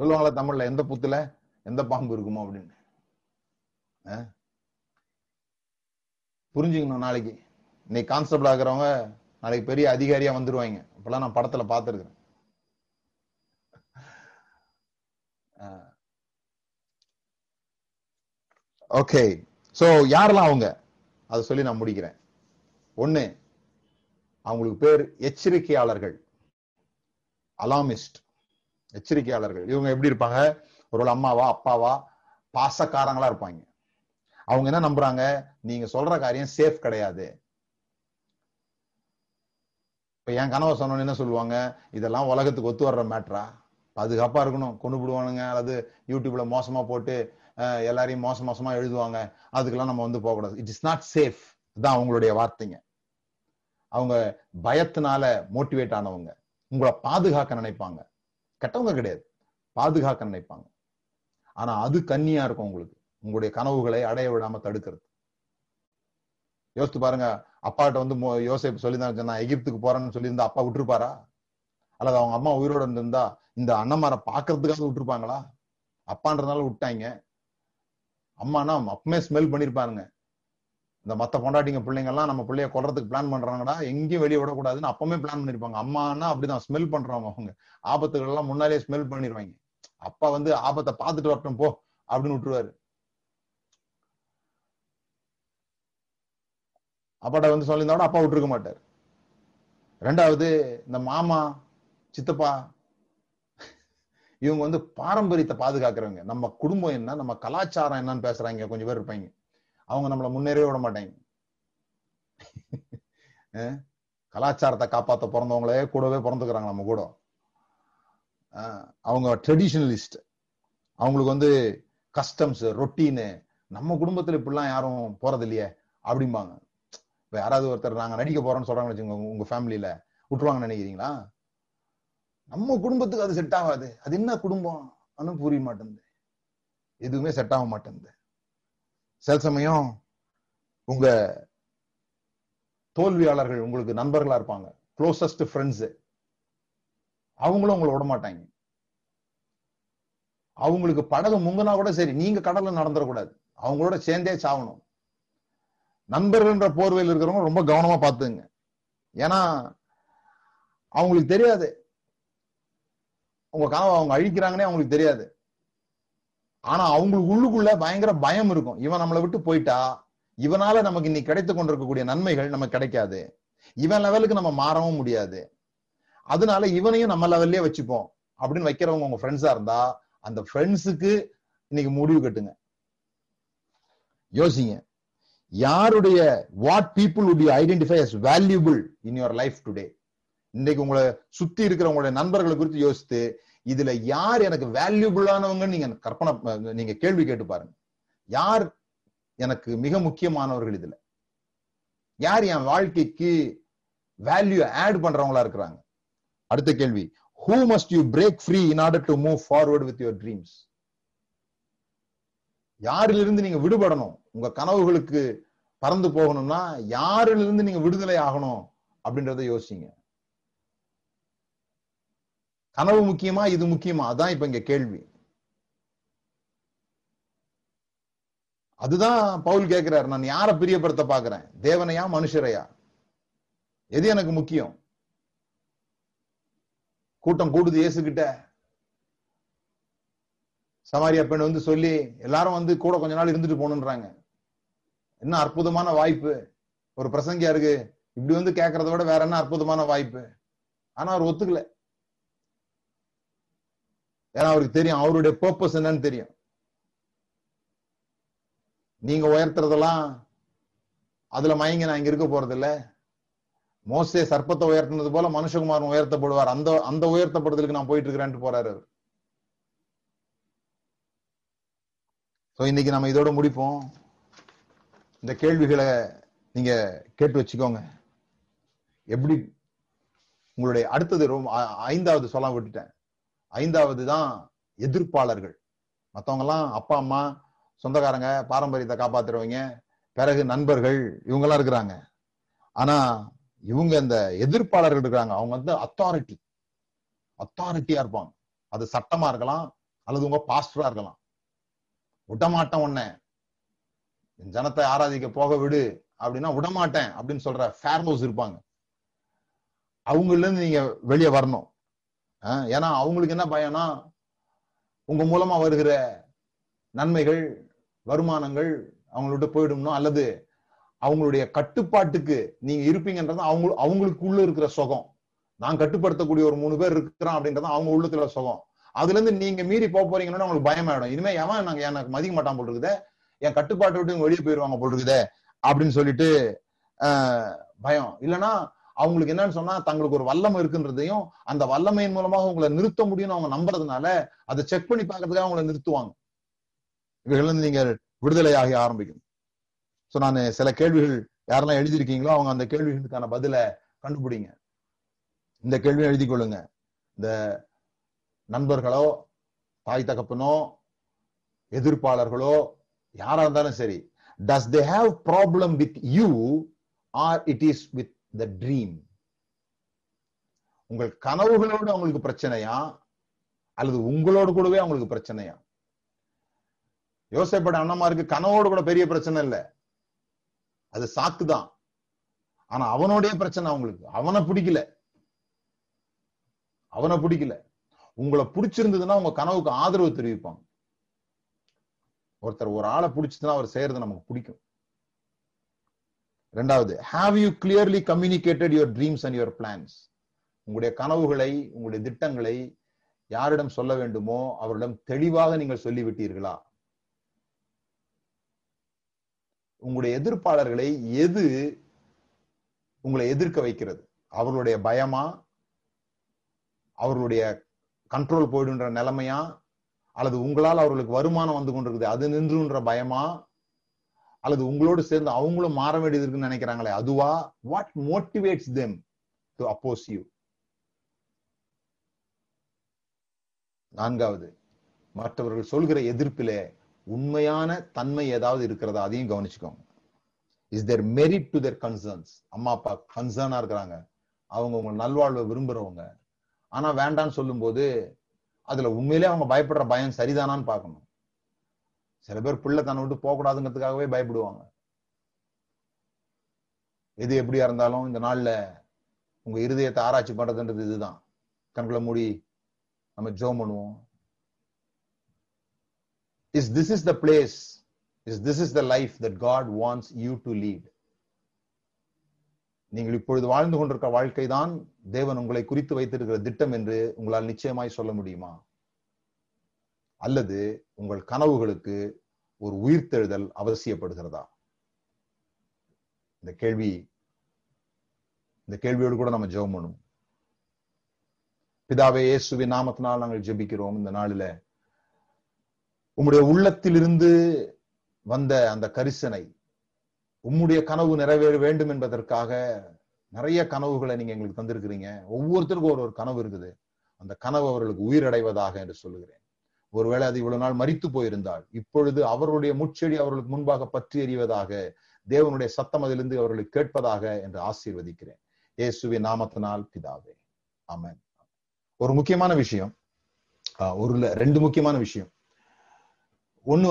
சொல்லுவாங்களா தமிழ்ல, எந்த புத்துல எந்த பாம்பு இருக்குமோ அப்படின்னு. புரிஞ்சுக்கணும். நாளைக்கு இன்னைக்கு கான்ஸ்டபிள் ஆகிறவங்க நாளைக்கு பெரிய அதிகாரியா வந்துருவாங்க. அப்பெல்லாம் நான் படத்துல பாத்துருக்கிறேன். ஓகே, சோ யாரெல்லாம் அவங்க அதை சொல்லி நான் முடிக்கிறேன். ஒண்ணு, அவங்களுக்கு பேர் எச்சரிக்கையாளர்கள், அலாமிஸ்ட், எச்சரிக்கையாளர்கள். இவங்க எப்படி இருப்பாங்க? ஒரு அம்மாவா அப்பாவா பாசக்காரங்களா இருப்பாங்க. அவங்க என்ன நம்புறாங்க, நீங்க சொல்ற காரியம் சேஃப் கிடையாது. இப்ப என் கனவை சொன்னோன்னு என்ன சொல்லுவாங்க, இதெல்லாம் உலகத்துக்கு ஒத்து வர்ற மேட்டரா, பாதுகாப்பா இருக்கணும், கொண்டு போடுவானுங்க, அல்லது யூடியூப்ல மோசமா போட்டு எல்லாரையும் மோசமா எழுதுவாங்க, அதுக்கெல்லாம் நம்ம வந்து போகக்கூடாது, இட் இஸ் நாட் சேஃப். இதுதான் அவங்களுடைய வார்த்தைங்க. அவங்க பயத்தினால மோட்டிவேட் ஆனவங்க. உங்களை பாதுகாக்க நினைப்பாங்க, கெட்டவங்க கிடையாது, பாதுகாக்க நினைப்பாங்க. ஆனா அது கண்ணியா இருக்கும் உங்களுக்கு, உங்களுடைய கனவுகளை அடைய விடாம தடுக்கிறது. யோசித்து பாருங்க, அப்பாட்ட வந்து யோசேப்பு சொல்லியிருந்தாங்க, நான் எகிப்துக்கு போறேன்னு சொல்லியிருந்தா அப்பா விட்டுருப்பாரா? அல்லது அவங்க அம்மா உயிரோட இருந்திருந்தா இந்த அண்ணமாரை பாக்குறதுக்காக விட்டுருப்பாங்களா? அப்பான்றதுனால விட்டாங்க. அம்மானா அப்பமே ஸ்மெல் பண்ணிருப்பாருங்க, இந்த மத்த பொண்டாட்டிங்க பிள்ளைங்க எல்லாம் நம்ம பிள்ளைய கொல்றதுக்கு பிளான் பண்றாங்கடா, எங்கேயும் வெளியே விடக்கூடாதுன்னு அப்பமே பிளான் பண்ணிருப்பாங்க. அம்மானா அப்படிதான் ஸ்மெல் பண்றவங்க, அவங்க ஆபத்துகள் எல்லாம் முன்னாலே ஸ்மெல் பண்ணிருவாங்க. அப்பா வந்து ஆபத்தை பார்த்துட்டு வரட்டும் போ அப்படின்னு விட்டுருவாரு. அப்பாட்ட வந்து சொல்லியிருந்தா கூட அப்பா விட்டுருக்க மாட்டாரு. ரெண்டாவது, இந்த மாமா சித்தப்பா இவங்க வந்து பாரம்பரியத்தை பாதுகாக்கிறவங்க. நம்ம குடும்பம் என்ன, நம்ம கலாச்சாரம் என்னன்னு பேசுறாங்க கொஞ்சம் பேர் இருப்பாங்க. அவங்க நம்மளை முன்னேறவே விட மாட்டாங்க. கலாச்சாரத்தை காப்பாற்ற பிறந்தவங்களே கூடவே பிறந்துக்கிறாங்க நம்ம கூட. அவங்க ட்ரெடிஷனலிஸ்ட், அவங்களுக்கு வந்து கஸ்டம்ஸ் ரொட்டீனு. நம்ம குடும்பத்துல இப்படிலாம் யாரும் போறது இல்லையே அப்படிம்பாங்க. இப்ப யாராவது ஒருத்தர் நாங்க நடிக்க போறோம்னு சொல்றாங்கன்னு வச்சுக்கோங்க, உங்க ஃபேமிலியில விட்டுருவாங்கன்னு நினைக்கிறீங்களா? நம்ம குடும்பத்துக்கு அது செட் ஆகாது. அது என்ன குடும்பம் ஒன்னும் புரிய மாட்டேங்குது, எதுவுமே செட் ஆக மாட்டேங்குது. சில சமயம் உங்க தோல்வியாளர்கள் உங்களுக்கு நண்பர்களா இருப்பாங்க, க்ளோசஸ்ட் ஃப்ரெண்ட்ஸ். அவங்களும் உங்களை விட மாட்டாங்க. அவங்களுக்கு படகு முங்கனா கூட சரி, நீங்க கடல்ல நடந்துடக்கூடாது, அவங்களோட சேர்ந்தே சாவணும். நண்பர்கள்ன்ற போர்வையில் இருக்கிறவங்க ரொம்ப கவனமா பார்த்துங்க. ஏன்னா அவங்களுக்கு தெரியாது உங்க கனவை அவங்க அழிக்கிறாங்கன்னே அவங்களுக்கு தெரியாது. ஆனா அவங்களுக்கு உள்ளுக்குள்ள பயங்கர பயம் இருக்கும், இவன் நம்மளை விட்டு போயிட்டா இவனால நமக்கு இன்னைக்கு கிடைத்து கொண்டிருக்கக்கூடிய நன்மைகள் நமக்கு கிடைக்காது, இவன் லெவலுக்கு நம்ம மாறவும் முடியாது, அதனால இவனையும் நம்ம லெவல்லே வச்சுப்போம் அப்படின்னு வைக்கிறவங்க உங்க ஃப்ரெண்ட்ஸா இருந்தா அந்த ஃப்ரெண்ட்ஸுக்கு இன்னைக்கு முடிவு கட்டுங்க. யோசிங்க, யாருடைய what people would you identify as valuable in your life today. இன்னைக்கு உங்களை சுத்தி இருக்கிற உங்களுடைய நண்பர்களை குறித்து யோசித்து இதுல யார் எனக்கு வேல்யூபிளானவங்கன்னு நீங்க கற்பனை, நீங்க கேள்வி கேட்டு பாருங்க. யார் எனக்கு மிக முக்கியமானவர்கள், இதுல யார் என் வாழ்க்கைக்கு வேல்யூ ஆட் பண்றவங்களா இருக்கிறாங்க. அடுத்த கேள்வி, who must you break free in order to move forward with your dreams? யாரிலிருந்து நீங்க விடுபடணும், உங்க கனவுகளுக்கு பறந்து போகணும்னா யாரிலிருந்து நீங்க விடுதலை ஆகணும் அப்படின்றத யோசிங்க. கனவு முக்கியமா இது முக்கியமா? அதான் இப்ப இங்க கேள்வி. அதுதான் பவுல் கேட்கிறார், நான் யாரை பிரியப்படுத்த பாக்குறேன், தேவனையா மனுஷரையா, எது எனக்கு முக்கியம்? கூட்டம் கூடுது இயேசுகிட்ட, சமாரியா பெண் வந்து சொல்லி எல்லாரும் வந்து கூட கொஞ்ச நாள் இருந்துட்டு போகணுன்றாங்க. என்ன அற்புதமான வாய்ப்பு ஒரு பிரசங்கியா இருக்கு, இப்படி வந்து கேட்கறத விட வேற என்ன அற்புதமான வாய்ப்பு. ஆனா அவர் ஒத்துக்கல, ஏன்னா அவருக்கு தெரியும் அவருடைய பர்பஸ் என்னன்னு தெரியும். நீங்க உயர்த்துறதெல்லாம் அதுல மயங்கி நான் இங்க இருக்க போறது இல்ல. மோசே சர்ப்பத்தை உயர்த்தினது போல மனுஷகுமாரன் உயர்த்தப்படுவார், அந்த அந்த உயர்த்தப்படுதலுக்கு நான் போயிட்டு இருக்கிறேன்ட்டு போறாரு. இன்னைக்கு நம்ம இதோட முடிப்போம். இந்த கேள்விகளை நீங்க கேட்டு வச்சுக்கோங்க. எப்படி உங்களுடைய அடுத்தது ரொம்ப 5வது சொல்ல விட்டுட்டேன். 5வது தான் எதிர்ப்பாளர்கள். மற்றவங்க எல்லாம் அப்பா அம்மா, சொந்தக்காரங்க, பாரம்பரியத்தை காப்பாத்துறவங்க, பிறகு நண்பர்கள், இவங்கெல்லாம் இருக்கிறாங்க. ஆனா இவங்க இந்த எதிர்ப்பாளர்கள் இருக்காங்க, அவங்க வந்து அத்தாரிட்டியா இருப்பாங்க. அது சட்டமா இருக்கலாம், அல்லது உங்க பாஸ்டரா இருக்கலாம். விடமாட்டேன் உன்னை, என் ஜனத்தை ஆராதிக்க போக விடு அப்படின்னா விடமாட்டேன் அப்படின்னு சொல்ற ஃபேர்மோஸ் இருப்பாங்க. அவங்கள இருந்து நீங்க வெளியே வரணும். ஏன்னா அவங்களுக்கு என்ன பயம்னா, உங்க மூலமா வருகிற நன்மைகள், வருமானங்கள் அவங்கள்ட்ட போயிடும்னோ, அல்லது அவங்களுடைய கட்டுப்பாட்டுக்கு நீங்க இருப்பீங்கன்றது அவங்களுக்குள்ள இருக்கிற சுகம். நான் கட்டுப்படுத்தக்கூடிய ஒரு 3 பேர் இருக்கிறான் அப்படின்றத அவங்க உள்ளத்துல சுகம். அதுல இருந்து நீங்க மீறி போக போறீங்கன்னா அவங்களுக்கு பயமாயிடும். இனிமே எவன் நாங்க எனக்கு மதிக்க மாட்டான் போல் இருக்குதே, என் கட்டுப்பாட்டை விட்டு இவங்க வெளியே போயிடுவாங்க போல் இருக்குதே அப்படின்னு சொல்லிட்டு பயம். இல்லைன்னா அவங்களுக்கு என்னன்னு சொன்னா தங்களுக்கு ஒரு வல்லமை இருக்குன்றதையும் அந்த வல்லமையின் மூலமாக உங்களை நிறுத்த முடியும்னு அவங்க நம்புறதுனால அதை செக் பண்ணி பார்க்கறதுக்காக அவங்களை நிறுத்துவாங்க. இவர்கள் இருந்து நீங்க விடுதலையாகி ஆரம்பிக்கும். ஸோ நான் சில கேள்விகள் யாரெல்லாம் எழுதியிருக்கீங்களோ அவங்க அந்த கேள்விகளுக்கான பதிலை கண்டுபிடிங்க. இந்த கேள்வியும் எழுதி கொள்ளுங்க. இந்த நண்பர்களோ, தாய் தகப்பனோ, எதிர்ப்பாளர்களோ யாரா இருந்தாலும் சரி, does they have problem with you or it is with the dream? உங்கள் கனவுகளோடு அவங்களுக்கு பிரச்சனையா, அல்லது உங்களோடு கூடவே அவங்களுக்கு பிரச்சனையா? யோசைப்பட அண்ணமாருக்கு கனவோடு கூட பெரிய பிரச்சனை இல்லை, அது சாக்குதான். ஆனா அவனோடைய பிரச்சனை அவங்களுக்கு, அவனை பிடிக்கல. உங்களை பிடிச்சிருந்ததுன்னா உங்க கனவுக்கு ஆதரவு தெரிவிப்பாங்க. ஒருத்தர் ஒரு ஆளை பிடிச்சதுன்னா அவர் செய்யறது நமக்கு பிடிக்கும். 2வது, have you clearly communicated your dreams and your plans? உங்களுடைய கனவுகளை, உங்களுடைய திட்டங்களை யாரிடம் சொல்ல வேண்டுமோ அவரிடம் தெளிவாக நீங்கள் சொல்லிவிட்டீர்களா? உங்களுடைய எதிர்ப்பாளர்களை எது உங்களை எதிர்க்க வைக்கிறது? அவர்களுடைய பயமா, அவர்களுடைய கண்ட்ரோல் போயிடுன்ற நிலைமையா, அல்லது உங்களால் அவர்களுக்கு வருமானம் வந்து கொண்டிருக்குது அது நின்றுன்ற பயமா, அல்லது உங்களோடு சேர்ந்து அவங்களும் மாற வேண்டியது இருக்குன்னு நினைக்கிறாங்களே அதுவா? What motivates them to oppose you? 4வது, மற்றவர்கள் சொல்கிற எதிர்ப்பிலே உண்மையான தன்மை ஏதாவது இருக்கிறதா, அதையும் கவனிச்சுக்கோங்க. Is there merit to their concerns. அம்மா அப்பா கன்சர்னா இருக்கிறாங்க, அவங்க உங்க நல்வாழ்வை விரும்புறவங்க. ஆனா வேண்டான்னு சொல்லும் போது அதுல உண்மையிலே அவங்க பயப்படுற பயம் சரிதானான்னு பார்க்கணும். சில பேர் பிள்ளை தன்னை விட்டு போகக்கூடாதுங்கிறதுக்காகவே பயப்படுவாங்க. எது எப்படியா இருந்தாலும் இந்த நாள்ல உங்க இருதயத்தை ஆராய்ச்சி பண்றதுன்றது இதுதான். கண்களை மூடி நம்ம ஜெபம் பண்ணுவோம். This is the place, this is the life that God wants you to lead. நீங்கள் இப்பொழுது வாழ்ந்து கொண்டிருக்கிற வாழ்க்கை தான் தேவன் உங்களை குறித்து வைத்திருக்கிற திட்டம் என்று உங்களால் நிச்சயமாய் சொல்ல முடியுமா? அல்லது உங்கள் கனவுகளுக்கு ஒரு உயிர்த்தெழுதல் அவசியப்படுகிறதா? இந்த கேள்வியோடு கூட நம்ம ஜெபம் பண்ணுவோம். பிதாவே, இயேசுவின் நாமத்தினால் நாங்கள் ஜெபிக்கிறோம். இந்த நாளில உம்முடைய உள்ளத்திலிருந்து வந்த அந்த கரிசனை, உம்முடைய கனவு நிறைவேற வேண்டும் என்பதற்காக நிறைய கனவுகளை நீங்க எங்களுக்கு தந்திருக்கிறீங்க. ஒவ்வொருத்தருக்கும் ஒரு கனவு இருக்குது. அந்த கனவு அவர்களுக்கு உயிரடைவதாக என்று சொல்லுகிறேன். ஒருவேளை அது இவ்வளவு நாள் மரித்து போயிருந்தால் இப்பொழுது அவர்களுடைய முச்செடி அவர்களுக்கு முன்பாக பற்றி எறிவதாக, தேவனுடைய சத்தம் அதிலிருந்து அவர்களை கேட்பதாக என்று ஆசீர்வதிக்கிறேன். இயேசுவின் நாமத்தினால் பிதாவே, ஆமென். ஒரு முக்கியமான விஷயம், ரெண்டு முக்கியமான விஷயம். ஒண்ணு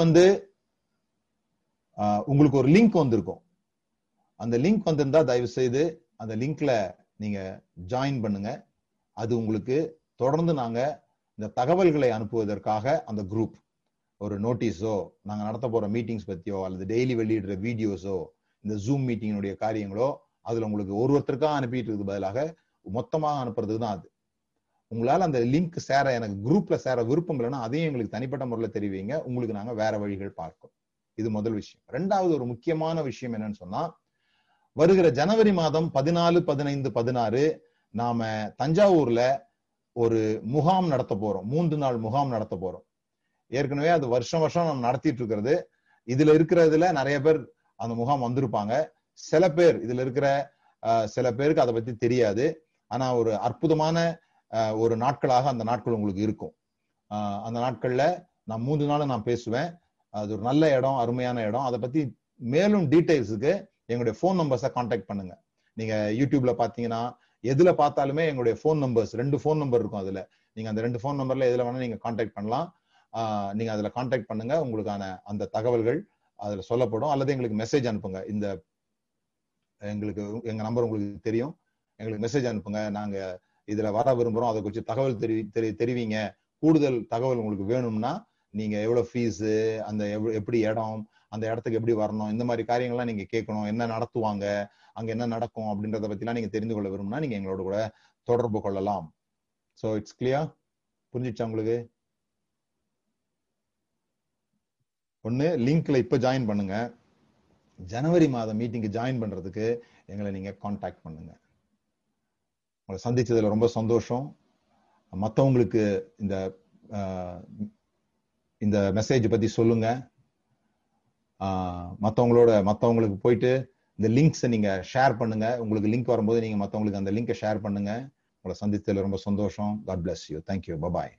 உங்களுக்கு ஒரு லிங்க் வந்திருக்கும். அந்த லிங்க் வந்திருந்தா தயவு செய்து அந்த லிங்க்ல நீங்க ஜாயின் பண்ணுங்க. அது உங்களுக்கு தொடர்ந்து நாங்க இந்த தகவல்களை அனுப்புவதற்காக அந்த குரூப் ஒரு நோட்டீஸோ, நாங்க நடத்த போற மீட்டிங்ஸ் பத்தியோ, அல்லது டெய்லி வெளியிடுற வீடியோஸோ, இந்த ஜூம் மீட்டிங்கினுடைய காரியங்களோ, அதுல உங்களுக்கு ஒருத்தருக்காக அனுப்பிட்டு இருக்கு பதிலாக மொத்தமாக அனுப்புறதுக்கு தான் அது. உங்களால் அந்த லிங்க் சேர எனக்கு குரூப்ல சேர விருப்பம் இல்லைன்னா அதையும் எங்களுக்கு தனிப்பட்ட முறையில் தெரிவிங்க. உங்களுக்கு நாங்க வேற வழிகள் பார்க்கோம். இது முதல் விஷயம். ரெண்டாவது ஒரு முக்கியமான விஷயம் என்னன்னு சொன்னா, வருகிற ஜனவரி மாதம் 14, 15, 16 நாம தஞ்சாவூர்ல ஒரு முகாம் நடத்த போறோம். 3 நாள் முகாம் நடத்த போறோம். ஏற்கனவே அது வருஷம் நம்ம நடத்திட்டு இருக்கிறது. இதுல இருக்கிறதுல நிறைய பேர் அந்த முகாம் வந்திருப்பாங்க. சில பேர் இதுல இருக்கிற சில பேருக்கு அதை பத்தி தெரியாது. ஆனா ஒரு அற்புதமான ஒரு நாட்களாக அந்த நாட்கள் உங்களுக்கு இருக்கும். அந்த நாட்கள்ல நான் 3 நாள் பேசுவேன். அது ஒரு நல்ல இடம், அருமையான இடம். அதை பத்தி மேலும் டீடைல்ஸுக்கு எங்களுடைய ஃபோன் நம்பர்ஸை கான்டாக்ட் பண்ணுங்க. நீங்க யூடியூப்ல பாத்தீங்கன்னா எதுல பார்த்தாலுமே எங்களுடைய ஃபோன் நம்பர்ஸ், 2 ஃபோன் நம்பர் இருக்கும். அதுல நீங்க அந்த 2 ஃபோன் நம்பர்ல எதுல வேணா நீங்க கான்டாக்ட் பண்ணலாம். நீங்க அதுல கான்டாக்ட் பண்ணுங்க. உங்களுக்கான அந்த தகவல்கள் அதுல சொல்லப்படும். அல்லது எங்களுக்கு மெசேஜ் அனுப்புங்க. இந்த எங்களுக்கு எங்க நம்பர் உங்களுக்கு தெரியும். எங்களுக்கு மெசேஜ் அனுப்புங்க. நாங்க இதுல வர விரும்புறோம், அதை குறித்து தகவல் தெரிவிங்க. கூடுதல் தகவல் உங்களுக்கு வேணும்னா நீங்க எவ்வளவு ஃபீஸு, அந்த எப்படி இடம், அந்த இடத்துக்கு எப்படி வரணும், இந்த மாதிரி காரியங்கள்லாம் நீங்க கேட்கணும். என்ன நடத்துவாங்க, அங்க என்ன நடக்கும் அப்படின்றத பத்திலாம் நீங்க தெரிந்து கொள்ள விரும்புனா நீங்க எங்களோட கூட தொடர்பு கொள்ளலாம். So it's clear. புரிஞ்சிடுச்சா உங்களுக்கு? ஒண்ணு, லிங்க்ல இப்ப ஜாயின் பண்ணுங்க. ஜனவரி மாதம் மீட்டிங்க்கு ஜாயின் பண்றதுக்கு எங்களை நீங்க கான்டாக்ட் பண்ணுங்க. உங்களை சந்திச்சதுல ரொம்ப சந்தோஷம். மற்றவங்களுக்கு இந்த மெசேஜ் பத்தி சொல்லுங்க. மற்றவங்களுக்கு போயிட்டு இந்த லிங்க்ஸை நீங்க ஷேர் பண்ணுங்க. உங்களுக்கு லிங்க் வரும்போது நீங்க மற்றவங்களுக்கு அந்த லிங்கை ஷேர் பண்ணுங்க. உங்களை சந்தித்ததுல ரொம்ப சந்தோஷம். God bless you. Thank you. Bye bye.